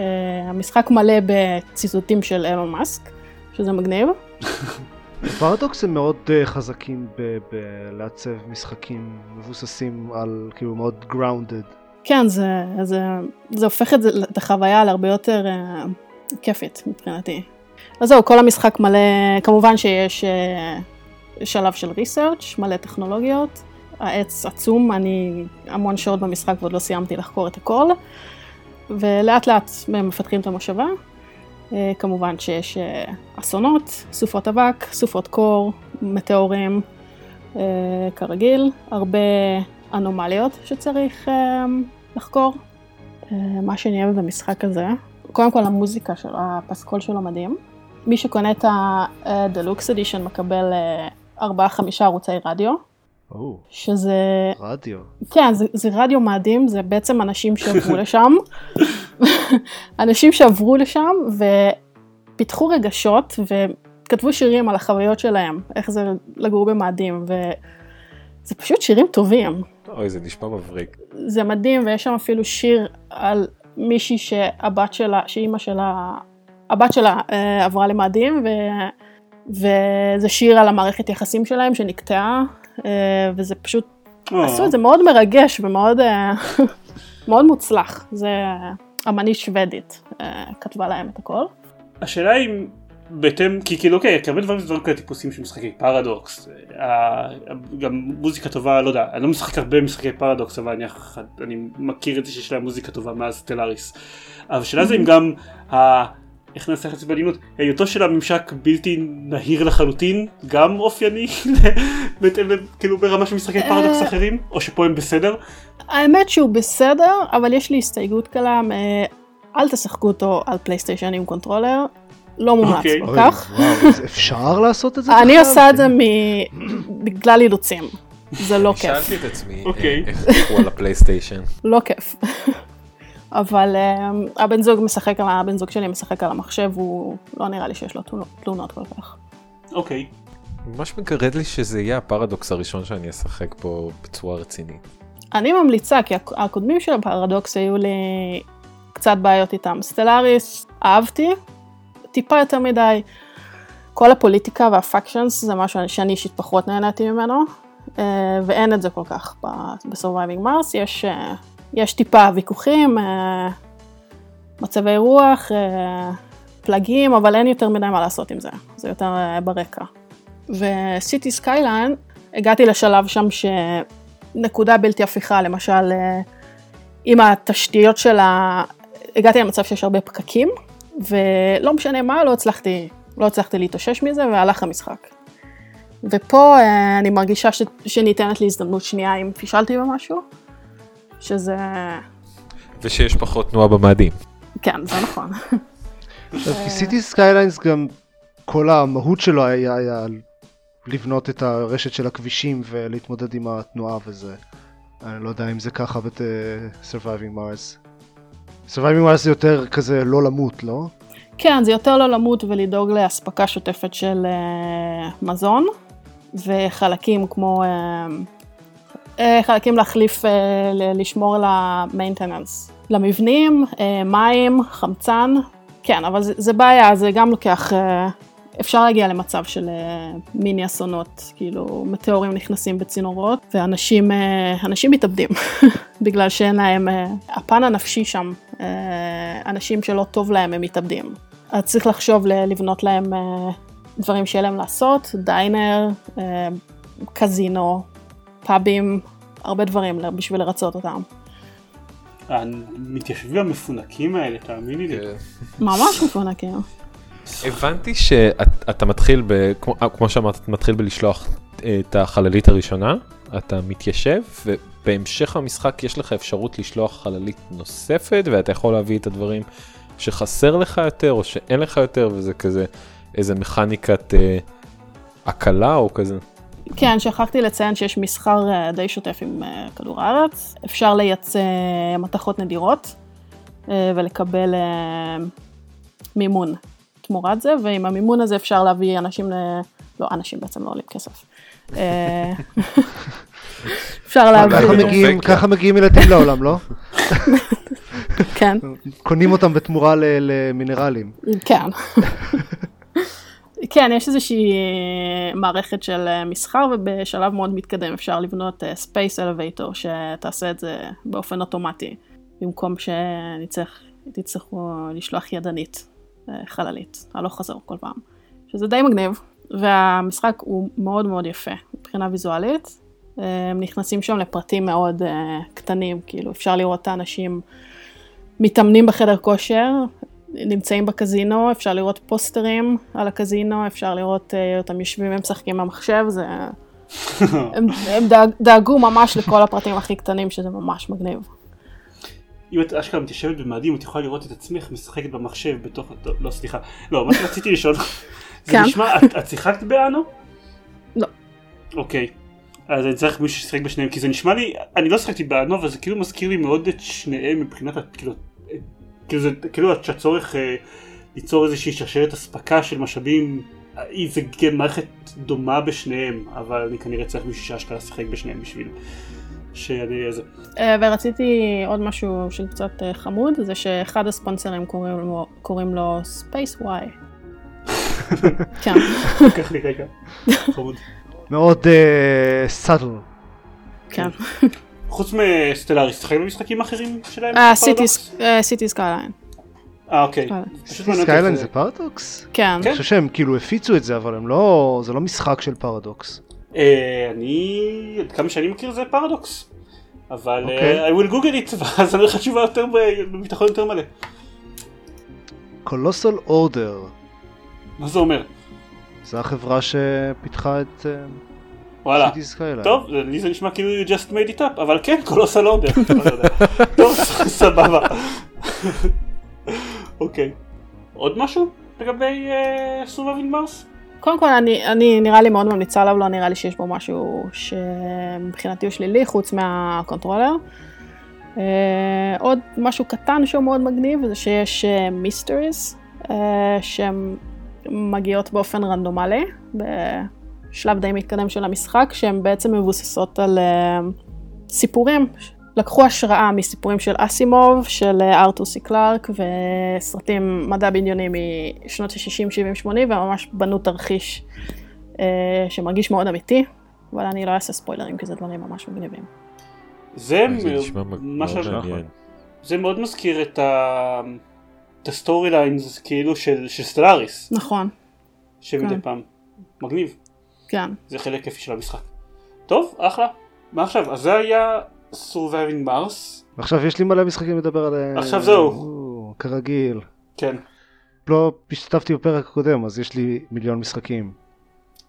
המשחק מלא בציטוטים של אילון מאסק, שזה מגניב. פרדוקס הם מאוד חזקים בלעצב משחקים מבוססים על, כאילו מאוד grounded. כן, זה הופך את החוויה להרבה יותר כיפית מבחינתי. אז זהו, כל המשחק מלא, כמובן שיש שלב של ריסרצ', מלא טכנולוגיות, העץ עצום, אני המון שעות במשחק ועוד לא סיימתי לחקור את הכל, ולאט לאט מפתחים את המושבה, כמובן שיש אסונות, סופות אבק, סופות קור, מטאורים, כרגיל, הרבה אנומליות שצריך לחקור. מה שאני אוהב במשחק הזה, קודם כל המוזיקה של הפסקול שלו מדהים. מי שקונה את הדלוקס אדישן מקבל 4-5 ערוצי רדיו. שזה... רדיו. כן, זה רדיו מדהים, זה בעצם אנשים שעברו לשם. אנשים שעברו לשם ופיתחו רגשות וכתבו שירים על החוויות שלהם, איך זה לגור במאדים, זה פשוט שירים טובים. אוי, זה נשמע מבריק. זה מדהים, ויש שם אפילו שיר על מישהי שהבת שלה, שאימא שלה, הבת שלה עברה למאדים, וזה שיר על המערכת יחסים שלהם שנקטעה, וזה פשוט, עשו את זה מאוד מרגש ומאוד מאוד מוצלח. זה אמנית שוודית, כתבה להם את הכל. השאלה היא... בהתאם, כי כאילו אוקיי, כי הרבה דברים כאלה טיפוסים של משחקי פרדוקס, גם מוזיקה טובה, לא יודע, אני לא משחק הרבה משחקי פרדוקס, אבל אני מכיר את זה שיש להם מוזיקה טובה מאז סטלאריס. אבל השאלה זה אם גם, איך ננסח את זה בעדינות, היותו של הממשק בלתי נהיר לחלוטין, גם אופייני, כאילו ברמה של משחקי פרדוקס אחרים, או שפה הם בסדר? האמת שהוא בסדר, אבל יש לי הסתייגות קלה, אל תשחקו אותו על פלייסטיישן עם קונטרולר, לא מומלץ כל כך. וואו, אפשר לעשות את זה? אני עושה את זה בגלל אילוצים. זה לא כיף. שאלתי את עצמי איך תקחו על הפלייסטיישן. לא כיף. אבל הבן זוג שלי משחק על המחשב, הוא לא נראה לי שיש לו תלונות כל כך. אוקיי. ממש מגרד לי שזה יהיה הפרדוקס הראשון שאני אשחק פה בצורה רצינית. אני ממליצה, כי הקודמים של הפרדוקס היו לי קצת בעיות איתם. סטלאריס, אהבתי. טיפה יותר מדי, כל הפוליטיקה והפקשנס זה משהו שאני אישית פחות נהניתי ממנו, ואין את זה כל כך בסורווייבינג מרס, יש טיפה ויכוחים, מצבי רוח, פלגים, אבל אין יותר מדי מה לעשות עם זה, זה יותר ברקע. וסיטי סקייליין, הגעתי לשלב שם שנקודה בלתי הפיכה, למשל, עם התשתיות שלה, הגעתי למצב שיש הרבה פקקים, ולא משנה מה, לא הצלחתי להתאושש מזה, והלך המשחק. ופה אני מרגישה שניתנת לי הזדמנות שנייה אם פישלתי במשהו, שזה... ושיש פחות תנועה במאדים. כן, זה נכון. סיטי סקייליינס גם, כל המהות שלו היה לבנות את הרשת של הכבישים ולהתמודד עם התנועה וזה. אני לא יודע אם זה ככה ב-Surviving Mars. סבבים מאז זה יותר כזה לא למות, לא? כן, זה יותר לא למות ולדאוג להספקה שוטפת של מזון, וחלקים כמו חלקים להחליף, לשמור על המיינטננס, למבנים, מים, חמצן, כן, אבל זה בעיה, זה גם לוקח, אפשר להגיע למצב של מיני אסונות, כאילו מטאורים נכנסים בצינורות, ואנשים מתאבדים, בגלל שאין להם, הפן הנפשי שם, אנשים שלא טוב להם הם מתאבדים. אז צריך לחשוב לבנות להם דברים שיהיה להם לעשות, דיינר, קזינו, פאבים, הרבה דברים בשביל לרצות אותם. המתיישבים המפונקים האלה, תאמיני לי. ממש מפונקים. הבנתי שאתה מתחיל, כמו שאמרת, אתה מתחיל בלשלוח את החללית הראשונה, אתה מתיישב, ובהמשך המשחק יש לך אפשרות לשלוח חללית נוספת, ואתה יכול להביא את הדברים שחסר לך יותר, או שאין לך יותר, וזה כזה איזה מכניקת הקלה או כזה. כן, שכחתי לציין שיש מסחר די שוטף עם כדור הארץ. אפשר לייצא מתכות נדירות ולקבל מימון תמורת זה, ועם המימון הזה אפשר להביא אנשים, לא, אנשים בעצם לא עולים כסף. אפשר להביא... ככה מגיעים ילדים לעולם, לא? כן. קונים אותם בתמורה למינרלים. כן. כן, יש איזושהי מערכת של מסחר, ובשלב מאוד מתקדם אפשר לבנות ספייס אלווייטור, שתעשה את זה באופן אוטומטי, במקום שתצטרכו לשלוח ידנית חללית, הלוך חזור כל פעם, שזה די מגניב, והמשחק הוא מאוד מאוד יפה מבחינה ויזואלית, הם נכנסים שם לפרטים מאוד קטנים, כאילו אפשר לראות את האנשים מתאמנים בחדר כושר, נמצאים בקזינו, אפשר לראות פוסטרים על הקזינו, אפשר לראות אותם יושבים, הם משחקים במחשב, זה... הם דאגו ממש לכל הפרטים הכי קטנים, שזה ממש מגניב. אם את אשכרה מתיישבת במאדים, את יכולה לראות את עצמך משחקת במחשב בתוך... לא, סליחה. לא, מה שרציתי לשאול, זה נשמע, את שיחקת באנו? לא. אוקיי. אז אני צריך מישהו ששחק בשניהם, כי זה נשמע לי, אני לא שחקתי באנו, אבל זה כאילו מזכיר לי מאוד את שניהם מבחינת התקילות. כאילו שהצורך ליצור איזושהי שרשרת הספקה של משאבים, זה מערכת דומה בשניהם, אבל אני כנראה צריך מישהו שהשקעה לשחק בשניהם בשביל שאני איזה. ורציתי עוד משהו של קצת חמוד, זה שאחד הספונסרים קוראים לו Space Y. כן. כך לי רגע, חמוד. מאוד סאדל. כן. חוץ מסטלאריס, תחיינו משחקים אחרים שלהם? סיטי סקיילין. אוקיי. סיטי סקיילין זה פרדוקס? כן. אני חושב שהם כאילו הפיצו את זה, אבל זה לא משחק של פרדוקס. עד כמה שאני מכיר זה פרדוקס. אבל I will google it, ואז אני לך תשובה יותר, בביטחון יותר מלא. קולוסל אורדר. מה זה אומר? זה החברה שפיתחה את... וואלה, טוב, לי זה נשמע כאילו you just made it up, אבל כן, קולוסל אורדר, טוב, סבבה. אוקיי, עוד משהו לגבי Surviving Mars? קודם כל, אני נראה לי מאוד ממליצה עליו, לא נראה לי שיש בו משהו שמבחינתי הוא שלילי, חוץ מהקונטרולר. עוד משהו קטן שהוא מאוד מגניב, זה שיש מיסטריז, שהן מגיעות באופן רנדומלי, שלב די מתקדם של המשחק, שהן בעצם מבוססות על סיפורים. לקחו השראה מסיפורים של אסימוב, של ארתור סי קלארק, וסרטים מדע בדיוני משנות ה-60, 70, 80, וממש בנו תרחיש שמרגיש מאוד אמיתי, אבל אני לא אעשה ספוילרים, כי זה דברים ממש מגניבים. זה מאוד מזכיר את הסטורי ליינס, כאילו של סטלאריס. נכון. שמדי פעם. מגניב. כן. זה חלק כיפי של המשחק. טוב, אחלה. מה עכשיו? אז זה היה Surviving Mars. ועכשיו יש לי מלא משחקים לדבר עליהם. עכשיו זהו. כרגיל. כן. לא השתתפתי בפרק הקודם, אז יש לי מיליון משחקים.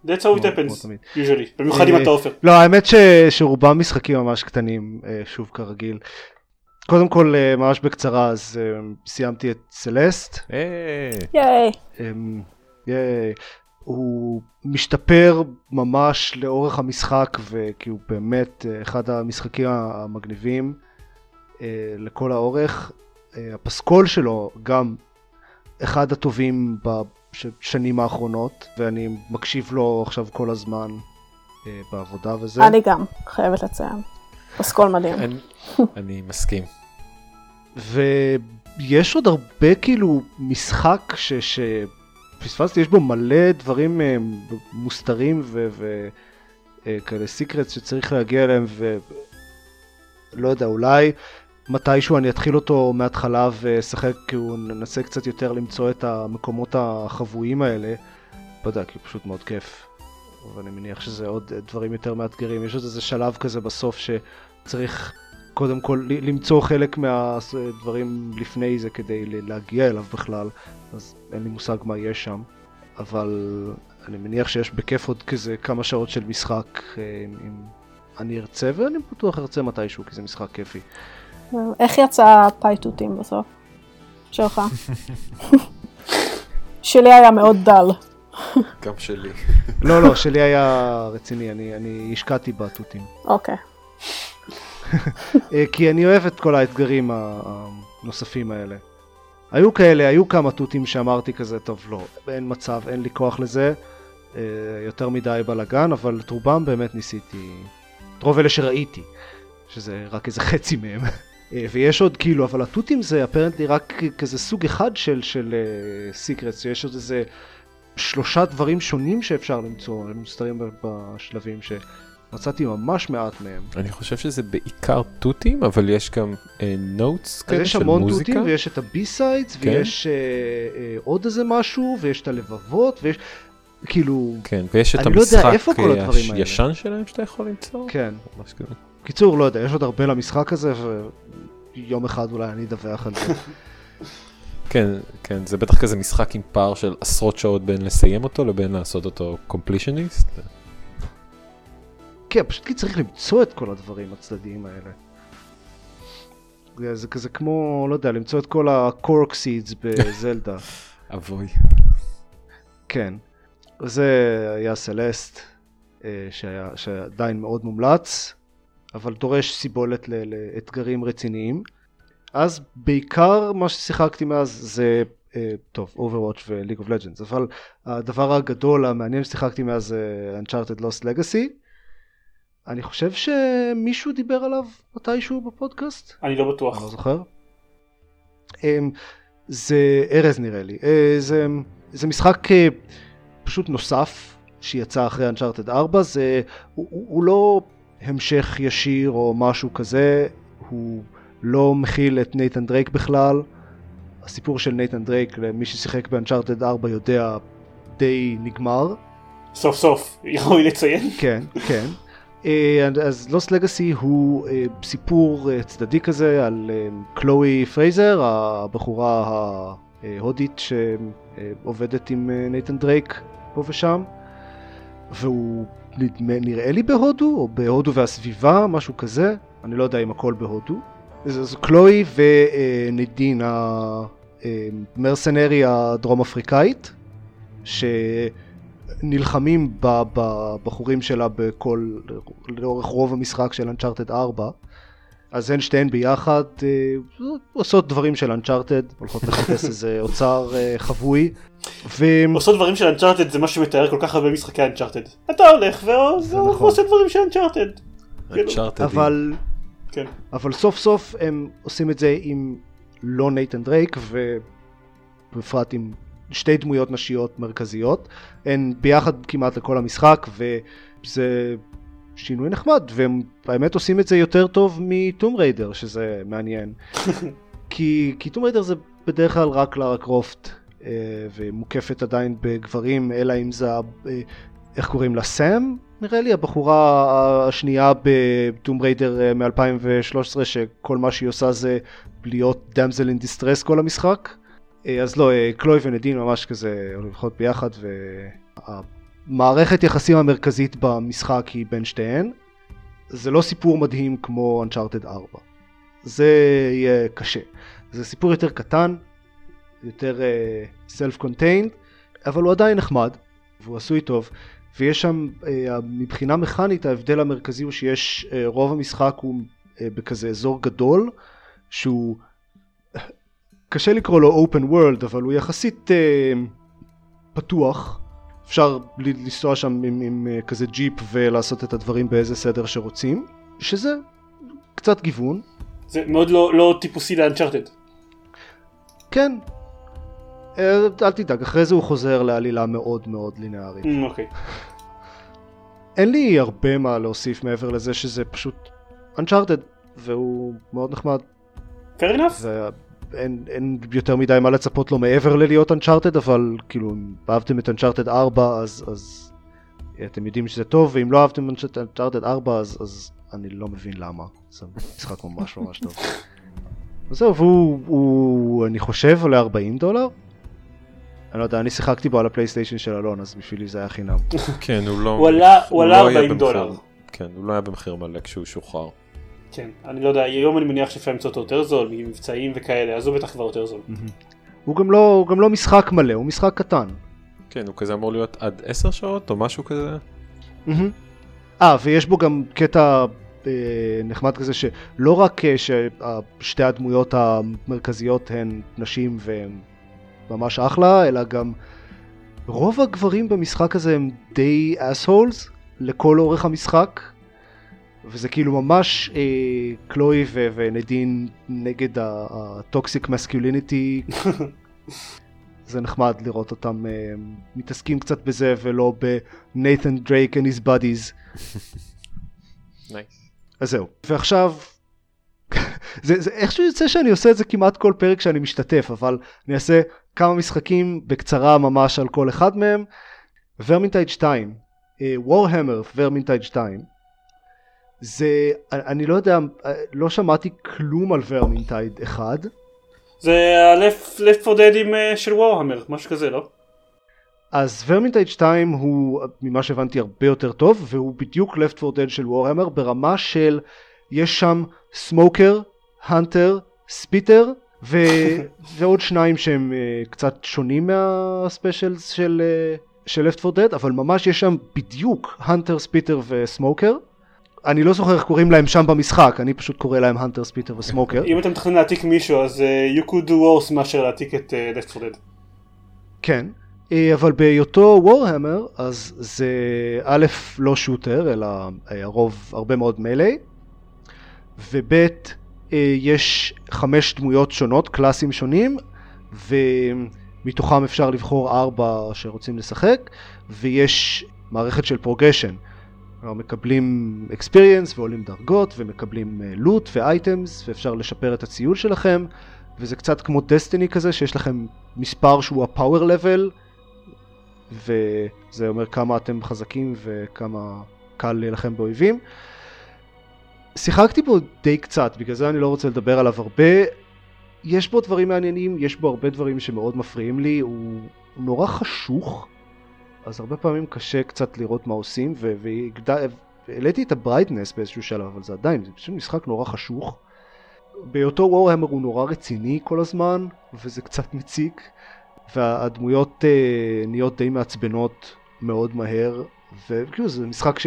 That's how it happens, usually. במיוחד אם אתה עופר. לא, האמת שרובם משחקים ממש קטנים, שוב כרגיל. קודם כל, ממש בקצרה, אז סיימתי את סלסט. ייי. ייי. הוא משתפר ממש לאורך המשחק, וכי הוא באמת אחד המשחקים המגניבים לכל האורך. הפסקול שלו גם אחד הטובים בשנים האחרונות, ואני מקשיב לו עכשיו כל הזמן. בעבודה וזה. אני גם חייבת לציין. פסקול מדהים. אני מסכים. ויש עוד הרבה כאילו משחק שפספסתי, יש בו מלא דברים מוסתרים וכאלה סיקרטס שצריך להגיע אליהם, ולא יודע, אולי מתישהו אני אתחיל אותו מההתחלה ושחק, כי הוא ננסה קצת יותר למצוא את המקומות החבויים האלה. בדק, כי פשוט מאוד כיף. אבל אני מניח שזה עוד דברים יותר מאתגרים. יש עוד איזה שלב כזה בסוף שצריך קודם כל למצוא חלק מהדברים לפני זה כדי להגיע אליו בכלל. אז אין לי מושג מה יש שם. אבל אני מניח שיש בכיף עוד כזה כמה שעות של משחק. אני ארצה, ואני בטוח ארצה מתישהו, כי זה משחק כיפי. איך יצא פייטוטים בסוף? שלך. שלי היה מאוד דל. גם שלי. לא, לא, שלי היה רציני, אני השקעתי בטוטים. אוקיי. כי אני אוהב את כל האתגרים הנוספים האלה. היו כאלה, היו כמה טוטים שאמרתי כזה, טוב, לא, אין מצב, אין לי כוח לזה, יותר מדי בלגן, אבל את רובם באמת ניסיתי, את רוב אלה שראיתי, שזה רק איזה חצי מהם. ויש עוד כאילו, אבל הטוטים זה אפרנטלי רק כזה סוג אחד של סיקרטס, יש עוד איזה שלושה דברים שונים שאפשר למצוא, הם מוסתרים בשלבים שמצאתי ממש מעט מהם. אני חושב שזה בעיקר טוטים, אבל יש גם נוטס כאלה של מוזיקה. יש המון טוטים, ויש את הבי-סיידס, ויש עוד איזה משהו, ויש את הלבבות, ויש כאילו... כן, ויש את המשחק הישן שלהם שאתה יכול למצוא. כן. קיצור, לא יודע, יש עוד הרבה למשחק הזה, ויום אחד אולי אני אדווח על זה. כן, כן, זה בטח כזה משחק עם פער של עשרות שעות בין לסיים אותו לבין לעשות אותו קומפלישניסט. כן, פשוט כי צריך למצוא את כל הדברים הצדדיים האלה. זה כזה כמו, לא יודע, למצוא את כל הקורק סידס בזלדה. אבוי. כן, זה היה סלסט, שעדיין מאוד מומלץ, אבל דורש סיבולת לאתגרים רציניים. אז בעיקר מה ששיחקתי מאז זה, טוב, Overwatch ו-League of Legends, אבל הדבר הגדול, המעניין ששיחקתי מאז זה Uncharted Lost Legacy. אני חושב שמישהו דיבר עליו מתישהו בפודקאסט? אני לא בטוח. אני לא זוכר. זה ארז נראה לי. זה משחק פשוט נוסף שיצא אחרי Uncharted 4, הוא לא המשך ישיר או משהו כזה, הוא... לא מכיל את נייתן דרייק בכלל. הסיפור של נייתן דרייק, למי ששיחק באנצ'ארטד 4 יודע, די נגמר. סוף סוף, יכולים לציין. כן, כן. אז לוסט לגאסי הוא סיפור צדדי כזה על קלואי פרייזר, הבחורה ההודית שעובדת עם נייתן דרייק פה ושם. והוא נראה לי בהודו, או בהודו והסביבה, משהו כזה. אני לא יודע אם הכל בהודו. אז קלואי ונידין, המרסנרי הדרום אפריקאית, שנלחמים בבחורים שלה בכל, לאורך רוב המשחק של Uncharted 4, אז הן שתיהן ביחד עושות דברים של Uncharted, הולכות לחפש איזה אוצר חבוי. עושות דברים של Uncharted זה מה שמתאר כל כך הרבה משחקי Uncharted. אתה הולך ועושה דברים של Uncharted. אבל... כן. אבל סוף סוף הם עושים את זה עם לא נייתן דרייק, ובפרט עם שתי דמויות נשיות מרכזיות, הן ביחד כמעט לכל המשחק, וזה שינוי נחמד, והם באמת עושים את זה יותר טוב מטום ריידר, שזה מעניין. כי טום ריידר זה בדרך כלל רק לארה קרופט, ומוקפת עדיין בגברים, אלא אם זה, איך קוראים לה, סם? נראה לי הבחורה השנייה בטום ריידר מ-2013, שכל מה שהיא עושה זה להיות דאמזל אין דיסטרס כל המשחק. אז לא, קלוי ונדין ממש כזה הולכות ביחד, והמערכת יחסים המרכזית במשחק היא בין שתיהן. זה לא סיפור מדהים כמו Uncharted 4. זה יהיה קשה. זה סיפור יותר קטן, יותר self-contained, אבל הוא עדיין נחמד, והוא עשוי טוב. ויש שם, מבחינה מכנית, ההבדל המרכזי הוא שיש, רוב המשחק הוא בכזה אזור גדול, שהוא, קשה לקרוא לו open world, אבל הוא יחסית פתוח, אפשר לנסוע שם עם כזה ג'יפ ולעשות את הדברים באיזה סדר שרוצים, שזה קצת גיוון. זה מאוד לא טיפוסי לאנצ'ארטד. כן. אל תדאג, אחרי זה הוא חוזר לעלילה מאוד מאוד לינארית. אוקיי. אין לי הרבה מה להוסיף מעבר לזה שזה פשוט Uncharted, והוא מאוד נחמד. Fair enough. ואין יותר מדי מה לצפות לו מעבר ללהיות Uncharted, אבל כאילו, אם אהבתם את Uncharted 4, אז אתם יודעים שזה טוב, ואם לא אהבתם את Uncharted 4, אז אני לא מבין למה. זה משחק ממש ממש טוב. זהו, והוא, אני חושב, עולה $40. אני לא יודע, אני שיחקתי בו על הפלייסטיישן של אלון, אז בשבילי זה היה חינם. כן, הוא עלה $40. כן, הוא לא היה במחיר מלא כשהוא שוחרר. כן, אני לא יודע, היום אני מניח שפה ימצא אותו יותר זול, מבצעים וכאלה, אז הוא בטח כבר יותר זול. הוא גם לא משחק מלא, הוא משחק קטן. כן, הוא כזה אמור להיות עד 10 שעות או משהו כזה. ויש בו גם קטע נחמד כזה שלא רק ששתי הדמויות המרכזיות הן נשים והן ממש אחלה, אלא גם רוב הגברים במשחק הזה הם די assholes לכל אורך המשחק, וזה כאילו ממש קלוי ונדין נגד הטוקסיק מסקיוליניטי. זה נחמד לראות אותם מתעסקים קצת בזה ולא ב-Nathan Drake and his buddies. נייס. אז זהו. ועכשיו זה איכשהו יוצא שאני עושה את זה כמעט כל פרק שאני משתתף, אבל אני אעשה כמה משחקים בקצרה ממש על כל אחד מהם. Vermintide 2, Warhammer Vermintide 2. זה, אני לא יודע, לא שמעתי כלום על Vermintide 1. זה ה-Left 4 Dead של Warhammer, משהו כזה, לא? אז Vermintide 2 הוא, ממה שהבנתי, הרבה יותר טוב, והוא בדיוק Left 4 Dead של Warhammer ברמה של יש שם סמוקר, הנטר, ספיטר, ועוד שניים שהם קצת שונים מהספשלס של Left 4 Dead, אבל ממש יש שם בדיוק הנטר, ספיטר וסמוקר. אני לא זוכר איך קוראים להם שם במשחק, אני פשוט קורא להם הנטר, ספיטר וסמוקר. אם אתה מתכנן להעתיק מישהו, אז you could do worse מאשר להעתיק את Left 4 Dead. כן, אבל בהיותו Warhammer, אז זה א' לא שוטר, אלא הרוב הרבה מאוד מלא, וב' יש 5 דמויות שונות, קלאסים שונים, ומתוכם אפשר לבחור 4 שרוצים לשחק, ויש מערכת של פרוגשן. מקבלים experience ועולים דרגות ומקבלים loot ו-items ואפשר לשפר את הציול שלכם, וזה קצת כמו Destiny כזה שיש לכם מספר שהוא ה-power level, וזה אומר כמה אתם חזקים וכמה קל להילחם באויבים. שיחקתי בו די קצת, בגלל זה אני לא רוצה לדבר עליו הרבה. יש בו דברים מעניינים, יש בו הרבה דברים שמאוד מפריעים לי. הוא נורא חשוך, אז הרבה פעמים קשה קצת לראות מה עושים, והעליתי את הברייטנס באיזשהו שלב, אבל זה עדיין, זה פשוט משחק נורא חשוך. בהיותו וורהמר הוא נורא רציני כל הזמן, וזה קצת מציק, והדמויות נהיות די מעצבנות מאוד מהר, וכאילו זה משחק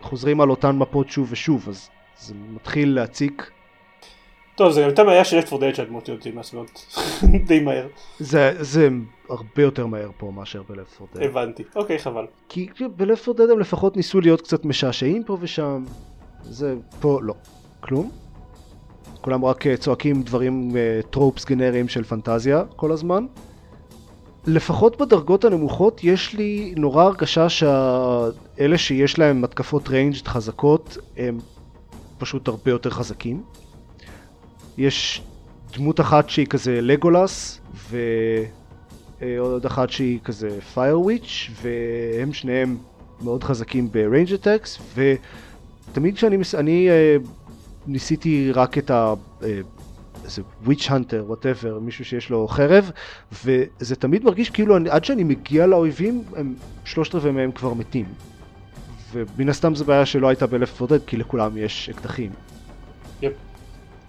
שחוזרים על אותן מפות שוב ושוב, אז זה מתחיל להציק. טוב, זה גם הייתה בעיה של Left 4 Dead שהדמות יוצאים מהסנות די מהר. זה הרבה יותר מהר פה מאשר ב-Left 4 Dead. הבנתי, אוקיי, חבל. כי ב-Left 4 Dead הם לפחות ניסו להיות קצת משעשעים פה ושם, זה פה לא, כלום. כולם רק צועקים דברים, טרופס גנריים של פנטזיה כל הזמן. לפחות בדרגות הנמוכות יש לי נורא הרגשה שאלה שיש להם מתקפות ריינג'ד חזקות הם פשוט הרבה יותר חזקים. יש דמות אחת שהיא כזה לגולס, ועוד אחת שהיא כזה פיירוויץ', והם שניהם מאוד חזקים בריינג' אטקס, ותמיד כשאני ניסיתי רק את איזה וויץ' הנטר, whatever, מישהו שיש לו חרב, וזה תמיד מרגיש כאילו עד שאני מגיע לאויבים, 3/4 מהם כבר מתים. ומן הסתם זו בעיה שלא הייתה ב-Left 4 Dead, כי לכולם יש אקדחים. יפ.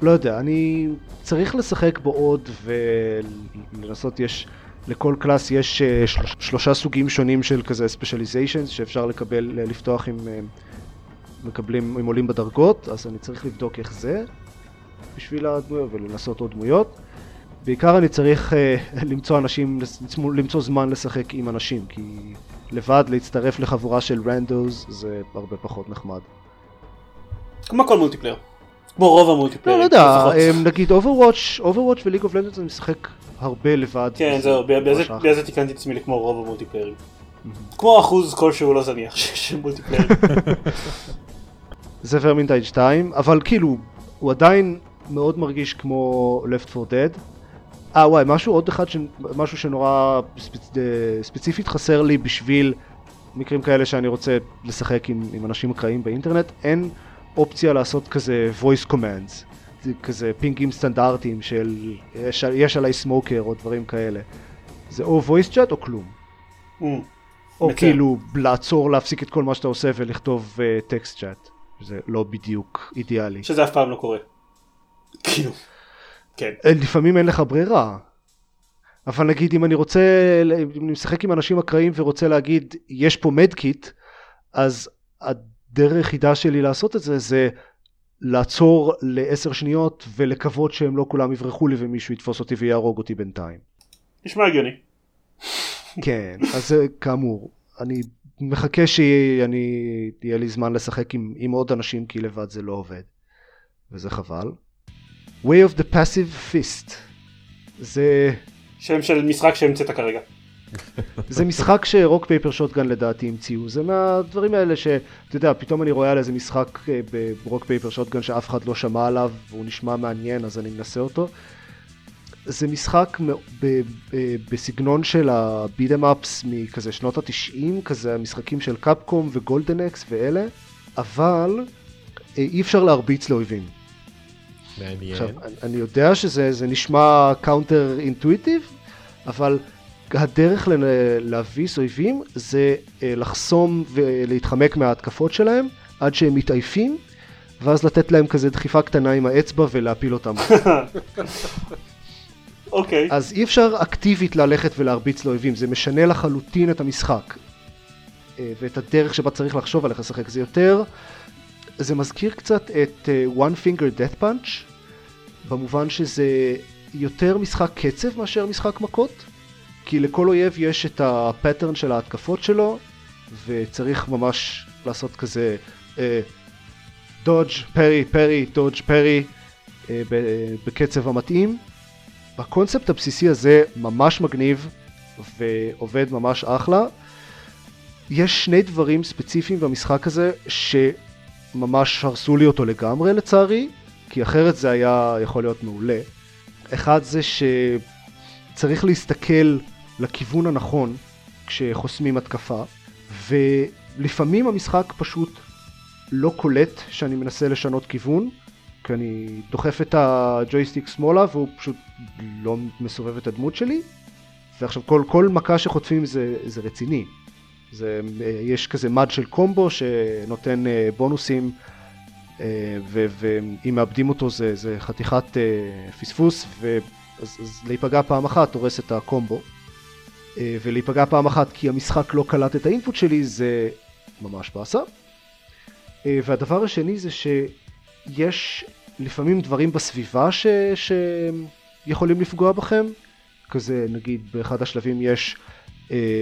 לא יודע, אני צריך לשחק בו עוד ולנסות. יש לכל קלאס יש 3 סוגים שונים של כזה ספשליזיישן שאפשר לקבל, לפתוח עם מקבלים, עם עולים בדרגות, אז אני צריך לבדוק איך זה בשביל הדמויות ולנסות עוד דמויות. בעיקר אני צריך למצוא זמן לשחק עם אנשים, כי לבד, להצטרף לחבורה של רנדוז זה הרבה פחות נחמד. כמו כל מולטיפלייר. כמו רוב המולטיפלייר. לא יודע, נגיד Overwatch ו-League of Legends אני משחק הרבה לבד. כן, זהו, באיזה תיקנתי עצמי לכמו רוב המולטיפלייר. כמו אחוז כלשהו לא זניח של מולטיפלייר. זה ורמינטייד 2, אבל כאילו, הוא עדיין מאוד מרגיש כמו Left 4 Dead. וואי, משהו עוד אחד, משהו שנורא ספציפית חסר לי בשביל מקרים כאלה שאני רוצה לשחק עם אנשים אקראיים באינטרנט, אין אופציה לעשות כזה voice commands, כזה פינגים סטנדרטיים של יש עליי סמוקר או דברים כאלה. זה או voice chat או כלום. או כאילו לעצור, להפסיק את כל מה שאתה עושה ולכתוב טקסט צ'אט. זה לא בדיוק אידיאלי. שזה אף פעם לא קורה. כאילו. כן. לפעמים אין לך ברירה. אבל נגיד, אם אני רוצה, אם אני משחק עם אנשים אקראיים ורוצה להגיד, יש פה מדקיט, אז הדרך היחידה שלי לעשות את זה, זה לעצור ל10 שניות ולקוות שהם לא כולם יברחו לי ומישהו יתפוס אותי ויהרוג אותי בינתיים. נשמע הגיוני. כן, אז כאמור, אני מחכה שיהיה לי זמן לשחק עם עוד אנשים, כי לבד זה לא עובד. וזה חבל. Way of the Passive Fist. זה שם של משחק שהמצאת כרגע. זה משחק שרוק פייפר שוטגן לדעתי המציאו. זה מהדברים האלה שאתה יודע, פתאום אני רואה על איזה משחק ברוק פייפר שוטגן שאף אחד לא שמע עליו, והוא נשמע מעניין, אז אני מנסה אותו. זה משחק בסגנון של הביט-אמאפס מכזה שנות ה-90, כזה המשחקים של קאפקום וגולדן אקס ואלה, אבל אי אפשר להרביץ לאויבים. מעניין. עכשיו, אני יודע שזה נשמע קאונטר אינטואיטיב, אבל הדרך להביס אויבים זה לחסום ולהתחמק מההתקפות שלהם עד שהם מתעייפים, ואז לתת להם כזה דחיפה קטנה עם האצבע ולהפיל אותם. אוקיי. אז אי אפשר אקטיבית ללכת ולהרביץ לאויבים, זה משנה לחלוטין את המשחק. ואת הדרך שבה צריך לחשוב עליך לשחק זה יותר. זה מזכיר קצת את One Finger Death Punch, במובן שזה יותר משחק קצב מאשר משחק מכות, כי לכל אויב יש את הפטרן של ההתקפות שלו, וצריך ממש לעשות כזה דודג' פרי פרי דודג' פרי בקצב המתאים. הקונספט הבסיסי הזה ממש מגניב ועובד ממש אחלה. יש שני דברים ספציפיים במשחק הזה שממש הרסו לי אותו לגמרי לצערי, כי אחרת זה היה יכול להיות מעולה. אחד זה שצריך להסתכל לכיוון הנכון כשחוסמים התקפה, ולפעמים המשחק פשוט לא קולט שאני מנסה לשנות כיוון, כי אני דוחף את הג'ויסטיק שמאלה והוא פשוט לא מסובב את הדמות שלי, ועכשיו כל מכה שחוטפים זה רציני. יש כזה מד של קומבו שנותן בונוסים, ואם מאבדים אותו זה חתיכת פספוס, אז להיפגע פעם אחת הורס את הקומבו, ולהיפגע פעם אחת כי המשחק לא קלט את האינפוט שלי זה ממש בעשה. והדבר השני זה ש יש לפעמים דברים בסביבה שיכולים לפגוע בכם, כזה נגיד באחד השלבים יש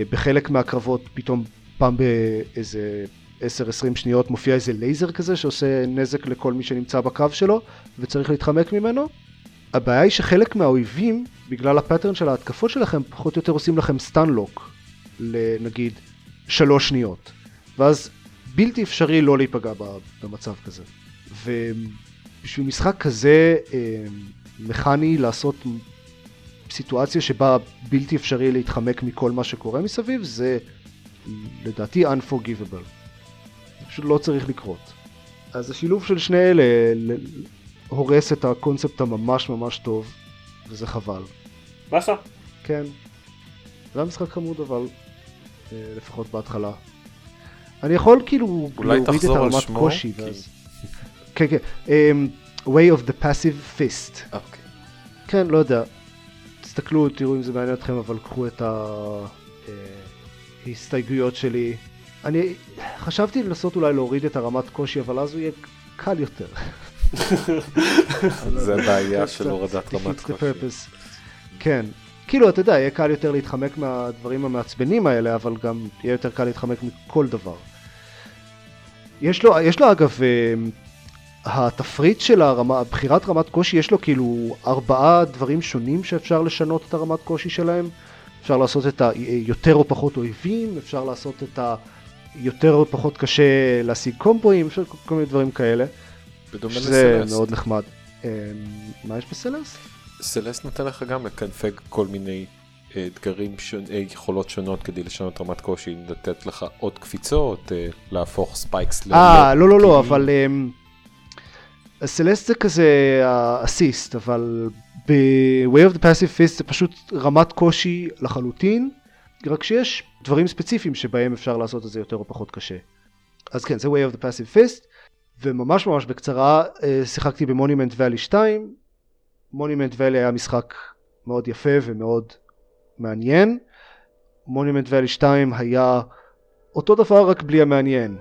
בחלק מהקרבות פתאום פעם באיזה 10-20 שניות מופיע איזה לייזר כזה שעושה נזק לכל מי שנמצא בקרב שלו וצריך להתחמק ממנו. הבעיה היא שחלק מהאויבים בגלל הפטרן של ההתקפות שלכם פחות או יותר עושים לכם סטנלוק לנגיד 3 שניות, ואז בלתי אפשרי לא להיפגע במצב כזה. ובשביל משחק כזה מכני לעשות סיטואציה שבה בלתי אפשרי להתחמק מכל מה שקורה מסביב, זה לדעתי unforgivable. זה פשוט לא צריך לקרות. אז השילוב של שני אלה הורס את הקונספט הממש ממש טוב, וזה חבל. בסה? כן. זה המשחק חמוד, אבל לפחות בהתחלה. אני יכול כאילו להוריד את הרמת קושי, ואז כן, כן. Way of the Passive Fist. אוקיי. כן, לא יודע. תסתכלו, תראו אם זה מעניין אתכם, אבל קחו את ההסתייגויות שלי. אני חשבתי לנסות אולי להוריד את הרמת קושי, אבל אז הוא יהיה קל יותר. זה הבעיה של הורדת רמת קושי. כן. כאילו, אתה יודע, יהיה קל יותר להתחמק מהדברים המעצבנים האלה, אבל גם יהיה יותר קל להתחמק מכל דבר. יש לו אגב, התפריט של הרמה, בחירת רמת קושי, יש לו כאילו 4 דברים שונים שאפשר לשנות את הרמת קושי שלהם. אפשר לעשות את היותר או פחות אויבים, אפשר לעשות את היותר או פחות קשה להשיג קומבויים, אפשר כל מיני דברים כאלה. בדומה לסלסט. זה מאוד נחמד. מה יש בסלסט? סלסט נתן לך גם לקנפג כל מיני אתגרים, יכולות שונות כדי לשנות רמת קושי, לתת לך עוד קפיצות, להפוך ספייקס. לא, אבל סלסט זה כזה האסיסט, אבל ב-Way of the Passive Fist זה פשוט רמת קושי לחלוטין, רק שיש דברים ספציפיים שבהם אפשר לעשות את זה יותר או פחות קשה. אז כן, זה Way of the Passive Fist, וממש ממש בקצרה שיחקתי ב-Monument Valley 2, Monument Valley היה משחק מאוד יפה ומאוד מעניין, Monument Valley 2 היה אותו דבר רק בלי המעניין.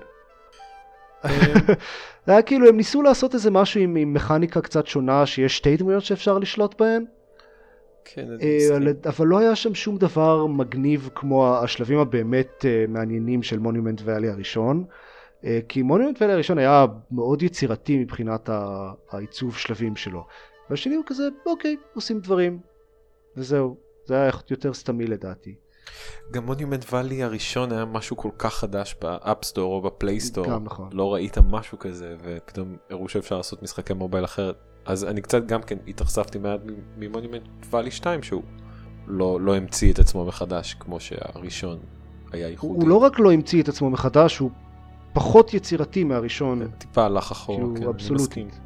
זה היה כאילו, הם ניסו לעשות איזה משהו עם מכניקה קצת שונה, שיש שתי דמויות שאפשר לשלוט בהן. כן, אבל לא היה שם שום דבר מגניב כמו השלבים הבאמת מעניינים של מונומנט ואלי הראשון. כי מונומנט ואלי הראשון היה מאוד יצירתי מבחינת העיצוב שלבים שלו. והשני הוא כזה, אוקיי, עושים דברים. וזהו, זה היה יותר סתמי לדעתי. גם מונומנט ואלי הראשון היה משהו כל כך חדש באפסטור או בפלייסטור, נכון. לא ראית משהו כזה ופתאום הראו שאפשר לעשות משחקי מובייל אחרת, אז אני קצת גם כן התרספתי מעט ממונומנט ואלי 2 שהוא לא המציא את עצמו מחדש כמו שהראשון היה ייחודי. הוא לא רק לא המציא את עצמו מחדש, הוא פחות יצירתי מהראשון, טיפה הלך אחורה, כן, אבסולוטית,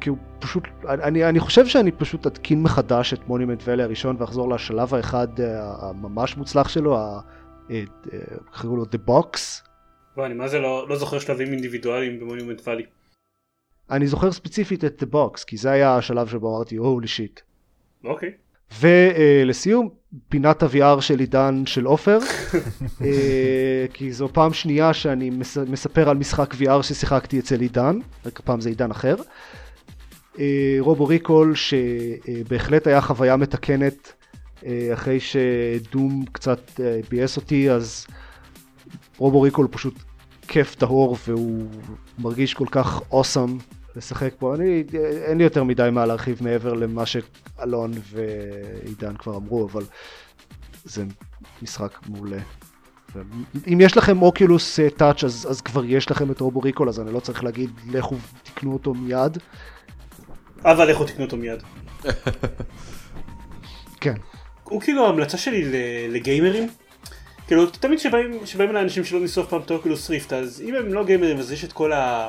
כי הוא פשוט, אני חושב שאני פשוט אתקין מחדש את מונומנט ואלי הראשון ואחזור לשלב האחד הממש מוצלח שלו, קראו לו The Box. אני מה זה לא זוכר שלבים אינדיבידואליים במונומנט ואלי. אני זוכר ספציפית את The Box, כי זה היה השלב שבו אמרתי, holy shit. אוקיי. ולסיום, פינת ה-VR של עידן של אופר, כי זו פעם שנייה שאני מספר על משחק VR ששיחקתי אצל עידן, רק פעם זה עידן אחר. רובו ריקול שבהחלט היה חוויה מתקנת, אחרי שדום קצת בייס אותי, אז רובו ריקול פשוט כיף טהור והוא מרגיש כל כך awesome לשחק פה. אין לי יותר מדי מה להרחיב מעבר למה שאלון ועידן כבר אמרו, אבל זה משחק מעולה. אם יש לכם אוקילוס טאץ' אז כבר יש לכם את רובו ריקול, אז אני לא צריך להגיד לכו תקנו אותו מיד. אבל איך הוא תקנו אותו מיד? כן. הוא כאילו ההמלצה שלי לגיימרים. כאילו, תמיד שבאים אליי אנשים שלא ניסו אף פעם את האוקילוס ריפט, אז אם הם לא גיימרים, אז יש את כל ה...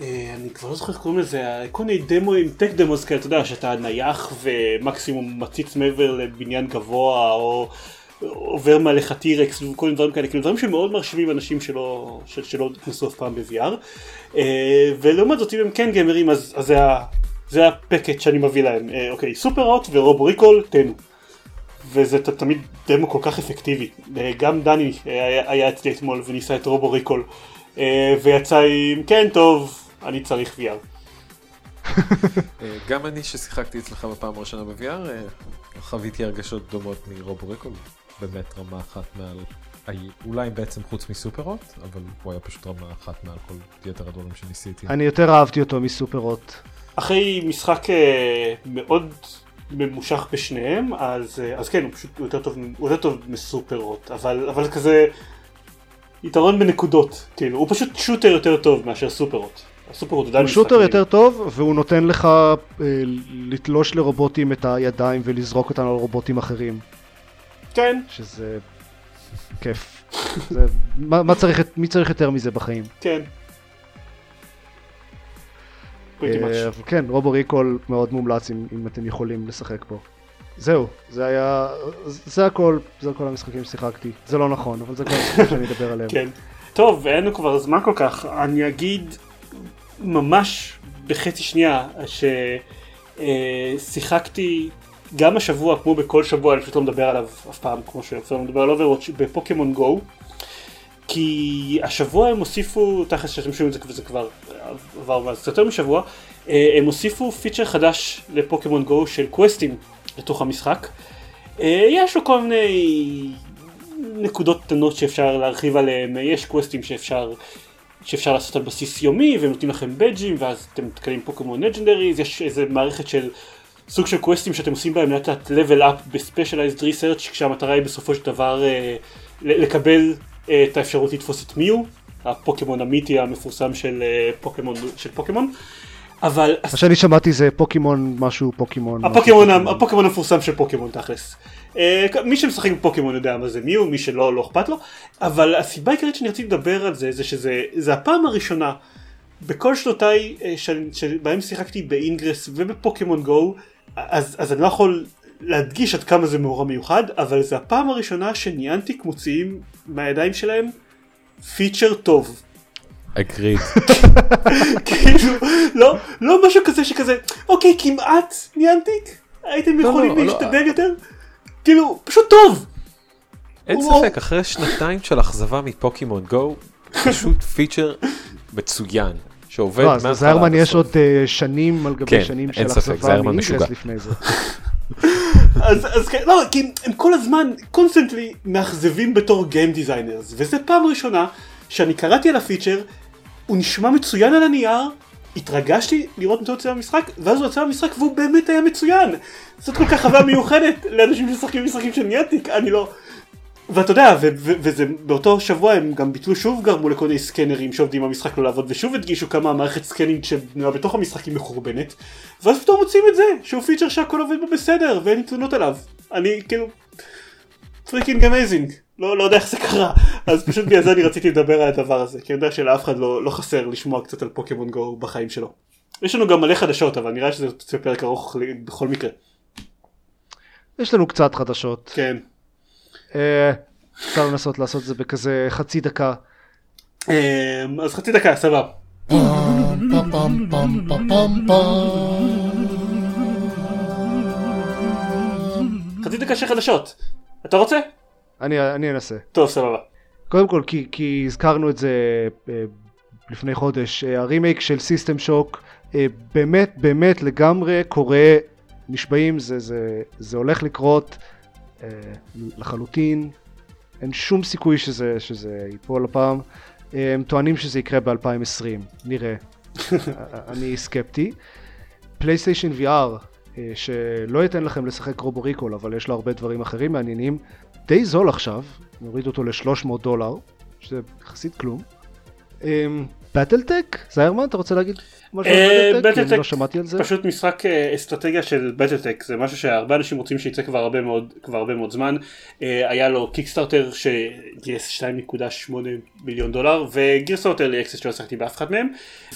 אני כבר לא זוכר קוראים לזה, כל מיני דמוים, טק דמוס כאלה, אתה יודע, שאתה נייח ומקסימום מציץ מעבר לבניין גבוה, או עובר מעליך טירקס וכל מיני דברים כאלה, כאילו דברים שמאוד מרשימים אנשים שלא ניסו אף פעם ב-VR. ולעומת זאת, אם הם כן גיימרים, אז זה ה... זה הפקט שאני מביא להם, אוקיי, סופר הוט ורוב ריקול, תנו. וזה תמיד דמו כל כך אפקטיבי. גם דני היה אצלי אתמול וניסה את רובו ריקול, ויצא עם, כן טוב, אני צריך VR. גם אני ששיחקתי אצלך בפעם הראשונה ב-VR, חוויתי הרגשות דומות מרובו ריקול, באמת רמה אחת מעל, אולי בעצם חוץ מסופר הוט, אבל הוא היה פשוט רמה אחת מעל כל יתר הדברים שניסיתי. אני יותר אהבתי אותו מסופר הוט. אחרי משחק מאוד ממושך בשניהם, אז כן, הוא פשוט יותר טוב מסופר-הוט, אבל כזה יתרון בנקודות, כאילו, הוא פשוט שוטר יותר טוב מאשר סופר-הוט. הסופר-הוט הוא שוטר יותר טוב, והוא נותן לך לתלוש לרובוטים את הידיים ולזרוק אותם על רובוטים אחרים. כן. שזה כיף. מי צריך יותר מזה בחיים? כן. כן, רובו ריקול מאוד מומלץ אם אתם יכולים לשחק פה. זהו, זה הכל המשחקים ששיחקתי. זה לא נכון, אבל זה כל המשחקים שאני אדבר עליהם. כן, טוב, היינו כבר זמן כל כך. אני אגיד ממש בחצי שנייה ששיחקתי גם השבוע, כמו בכל שבוע, אני פשוט לא מדבר עליו אף פעם, כמו שאפשר מדבר על אוברוואץ', בפוקימון גו. כי השבוע הם הוסיפו, תכף שאתם שומעים את זה וזה כבר עבר יותר משבוע, הם הוסיפו פיצ'ר חדש לפוקימון גו של קווסטים לתוך המשחק, יש לו כל מיני נקודות קטנות שאפשר להרחיב עליהן, יש קווסטים שאפשר לעשות על בסיס יומי, והם נותנים לכם בדג'ים, ואז אתם מתקלים פה כמו נג'נדריז, יש איזו מערכת של סוג של קווסטים שאתם עושים בהם לתת level up בספשייליזד ריסרצ' כשהמטרה היא בסופו של דבר לקבל את האפשרות לתפוס את מיו, הפוקימון המיתי המפורסם של פוקימון. אבל שאני שמעתי זה פוקימון משהו, הפוקימון המפורסם של פוקימון תכלס. מי שמשחק בפוקימון יודע מה זה מיו, מי שלא, לא אכפת לו. אבל הסיבה העיקרית שאני רציתי לדבר על זה, זה שזה הפעם הראשונה בכל שנותיי שבהם שיחקתי באינגרס ובפוקימון גו, אז אני לא יכול להדגיש עד כמה זה מאורע מיוחד, אבל זה הפעם הראשונה שניאנטיק מוציאים מהידיים שלהם פיצ'ר טוב. אגריד. כאילו, לא משהו כזה שכזה, אוקיי, כמעט ניאנטיק? הייתם יכולים להשתדל יותר? כאילו, פשוט טוב. אין ספק, אחרי שנתיים של אכזבה מפוקימון גו, פשוט פיצ'ר מצוין, שעובד מהתחלה. זרמן יש עוד שנים על גבי שנים של אכזבה מאינגרס לפני זה. אז לא, כי הם כל הזמן, קונסטנטלי, מאכזבים בתור גיים דיזיינרס, וזה פעם ראשונה שאני קראתי על הפיצ'ר, הוא נשמע מצוין על הנייר, התרגשתי לראות אותו יוצא במשחק, ואז הוא יוצא במשחק והוא באמת היה מצוין. זאת כל כך חוויה מיוחדת לאנשים ששחקים במשחקים של ניאנטיק, אני לא... ואתה יודע, ובאותו שבוע הם גם ביטלו שוב, גרמו לכל מיני סקנרים שעובדים במשחק לא לעבוד, ושוב הדגישו כמה מערכת סקנינג שבנויה בתוך המשחק היא מחורבנת, ואז פתאום מוצאים את זה, שהוא פיצ'ר שהכל עובד בו בסדר, ואין תלונות עליו. אני כאילו... פריקינג אמייזינג. לא יודע איך זה קרה. אז פשוט בגלל זה אני רציתי לדבר על הדבר הזה, כי אני יודע שלאף אחד לא חסר לשמוע קצת על פוקימון גו בחיים שלו. יש לנו גם מלא חדשות, אבל נראה שזה פרק ארוך בכל מקרה. יש לנו קצת חדשות. כן. אפשר לנסות לעשות את זה בכזה חצי דקה. אז חצי דקה, סבבה. חצי דקה של חדשות. אתה רוצה? אני אנסה. טוב, סבבה. קודם כל, כי הזכרנו את זה לפני חודש, הרימייק של סיסטם שוק באמת באמת לגמרי קורה, נשבעים, זה הולך לקרות לחלוטין, אין שום סיכוי שזה ייפול הפעם. הם טוענים שזה יקרה ב-2020, נראה. אני סקפטי. פלייסטיישן VR, שלא ייתן לכם לשחק רובו ריקול, אבל יש לו הרבה דברים אחרים מעניינים, די זול עכשיו, נוריד אותו ל$300, שזה יחסית כלום. בטלטק? זיירמן, אתה רוצה להגיד משהו על בטלטק? לא שמעתי על זה. פשוט משחק אסטרטגיה של בטלטק, זה משהו שהרבה אנשים רוצים שייצא כבר הרבה מאוד זמן. היה לו קיקסטארטר שגייס $2.8 מיליון, וגירסות ארלי אקסס שלא שחקתי באף אחד מהם,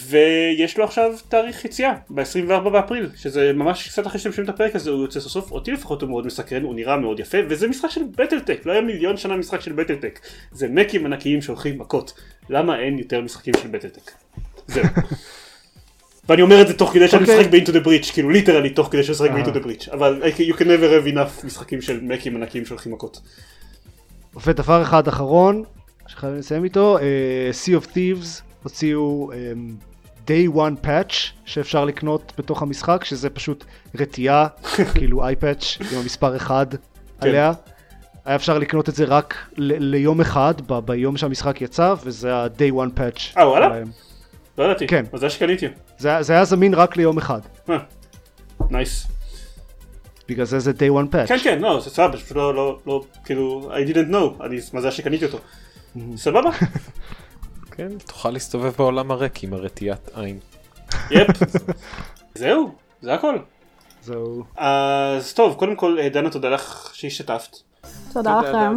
ויש לו עכשיו תאריך יציאה, ב-24 באפריל, שזה ממש קצת אחרי שאתם שומעים את הפרק הזה, הוא יוצא סוף סוף, אותי לפחות הוא מאוד מסקרן, הוא נראה מאוד יפה, וזה משחק של בטלטק, לא היה מיליון שנה משחק של בטלטק, זה מקים ענקיים שהולכים מכות. למה אין יותר משחקים של בטלטק? זהו. ואני אומר את זה תוך כדי שאני משחק ב-Into the Breach, כאילו ליטרלי תוך כדי שאני משחק ב-Into the Breach, אבל you can never have enough משחקים של מקים ענקיים שהולכים מכות. ודבר אחד אחרון, שחייבים לסיים איתו, Sea of Thieves הוציאו Day One Patch, שאפשר לקנות בתוך המשחק, שזה פשוט רטייה, כאילו iPatch עם המספר 1 עליה. היה אפשר לקנות את זה רק ליום אחד, ביום שהמשחק יצא, וזה ה-Day One Patch. וואלה? לא ידעתי, אז זה שקניתי. זה היה זמין רק ליום אחד. נייס. בגלל זה זה Day One Patch. כן, כן, לא, זה סבבה, פשוט לא, כאילו, I didn't know, מה זה שקניתי אותו. סבבה? כן, תוכל להסתובב בעולם הריק עם הרטיית עין. יפ. זהו, זה הכל. זהו. אז טוב, קודם כל, דנה, תודה לך שהשתתפת. תודה לכם.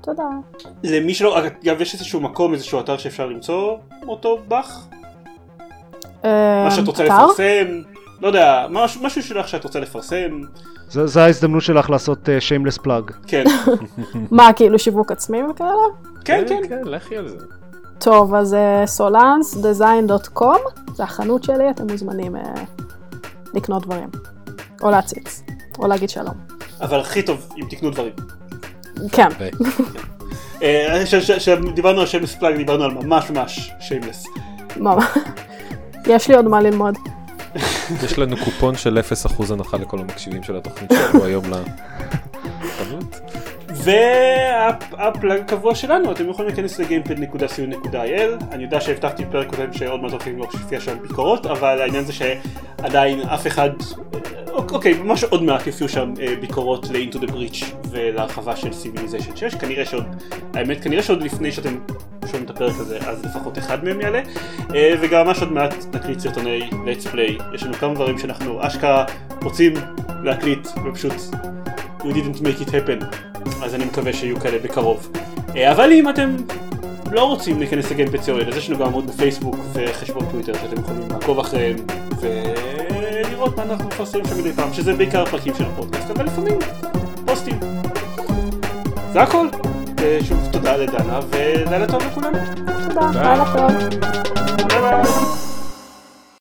תודה. למי שלא, אגב, יש איזשהו מקום, איזשהו אתר שאפשר למצוא אותו בך? מה שאת רוצה לפרסם? לא יודע, משהו שלך שאת רוצה לפרסם? זו ההזדמנות שלך לעשות שיימלס פלאג. כן. מה, כאילו שיווק עצמי וכאלה? כן, כן. כן, לכי על זה. טוב, אז solansdesign.com, זה החנות שלי, אתם מוזמנים לקנות דברים. או להציץ, או להגיד שלום. אבל הכי טוב אם תקנו דברים. כן. כשדיברנו על שיימלס פלאג, דיברנו על ממש שיימלס. ממש. יש לי עוד מה ללמוד. יש לנו קופון של 0% הנחה לכל המקשיבים של התוכנית שלנו היום והפלאג קבוע שלנו, אתם יכולים להיכנס לגיימפד.co.il. אני יודע שהבטחתי פרק קודם שעוד מעט הולכים להופיע שם ביקורות, אבל העניין זה שעדיין אף אחד, אוקיי, ממש עוד מעט יופיעו שם ביקורות ל-Into the Breach ולהרחבה של Civilization 6, כנראה שעוד, האמת, כנראה שעוד לפני שאתם שומעים את הפרק הזה, אז לפחות אחד מהם יעלה, וגם ממש עוד מעט נקליט סרטוני Let's Play. יש לנו כמה דברים שאנחנו אשכרה רוצים להקליט, ופשוט we didn't make it happen. אז אני מקווה שיהיו כאלה בקרוב. אבל אם אתם לא רוצים להיכנס לגיימפד.co.il, אז יש לנו גם עמוד בפייסבוק וחשבון טוויטר שאתם יכולים לעקוב אחריהם ולראות מה אנחנו מפרסמים שם מדי פעם, שזה בעיקר פרקים של הפודקאסט, אבל לפעמים פוסטים. זה הכל. שוב תודה לדנה ולילה טוב לכולם. תודה. לילה טוב. ביי ביי.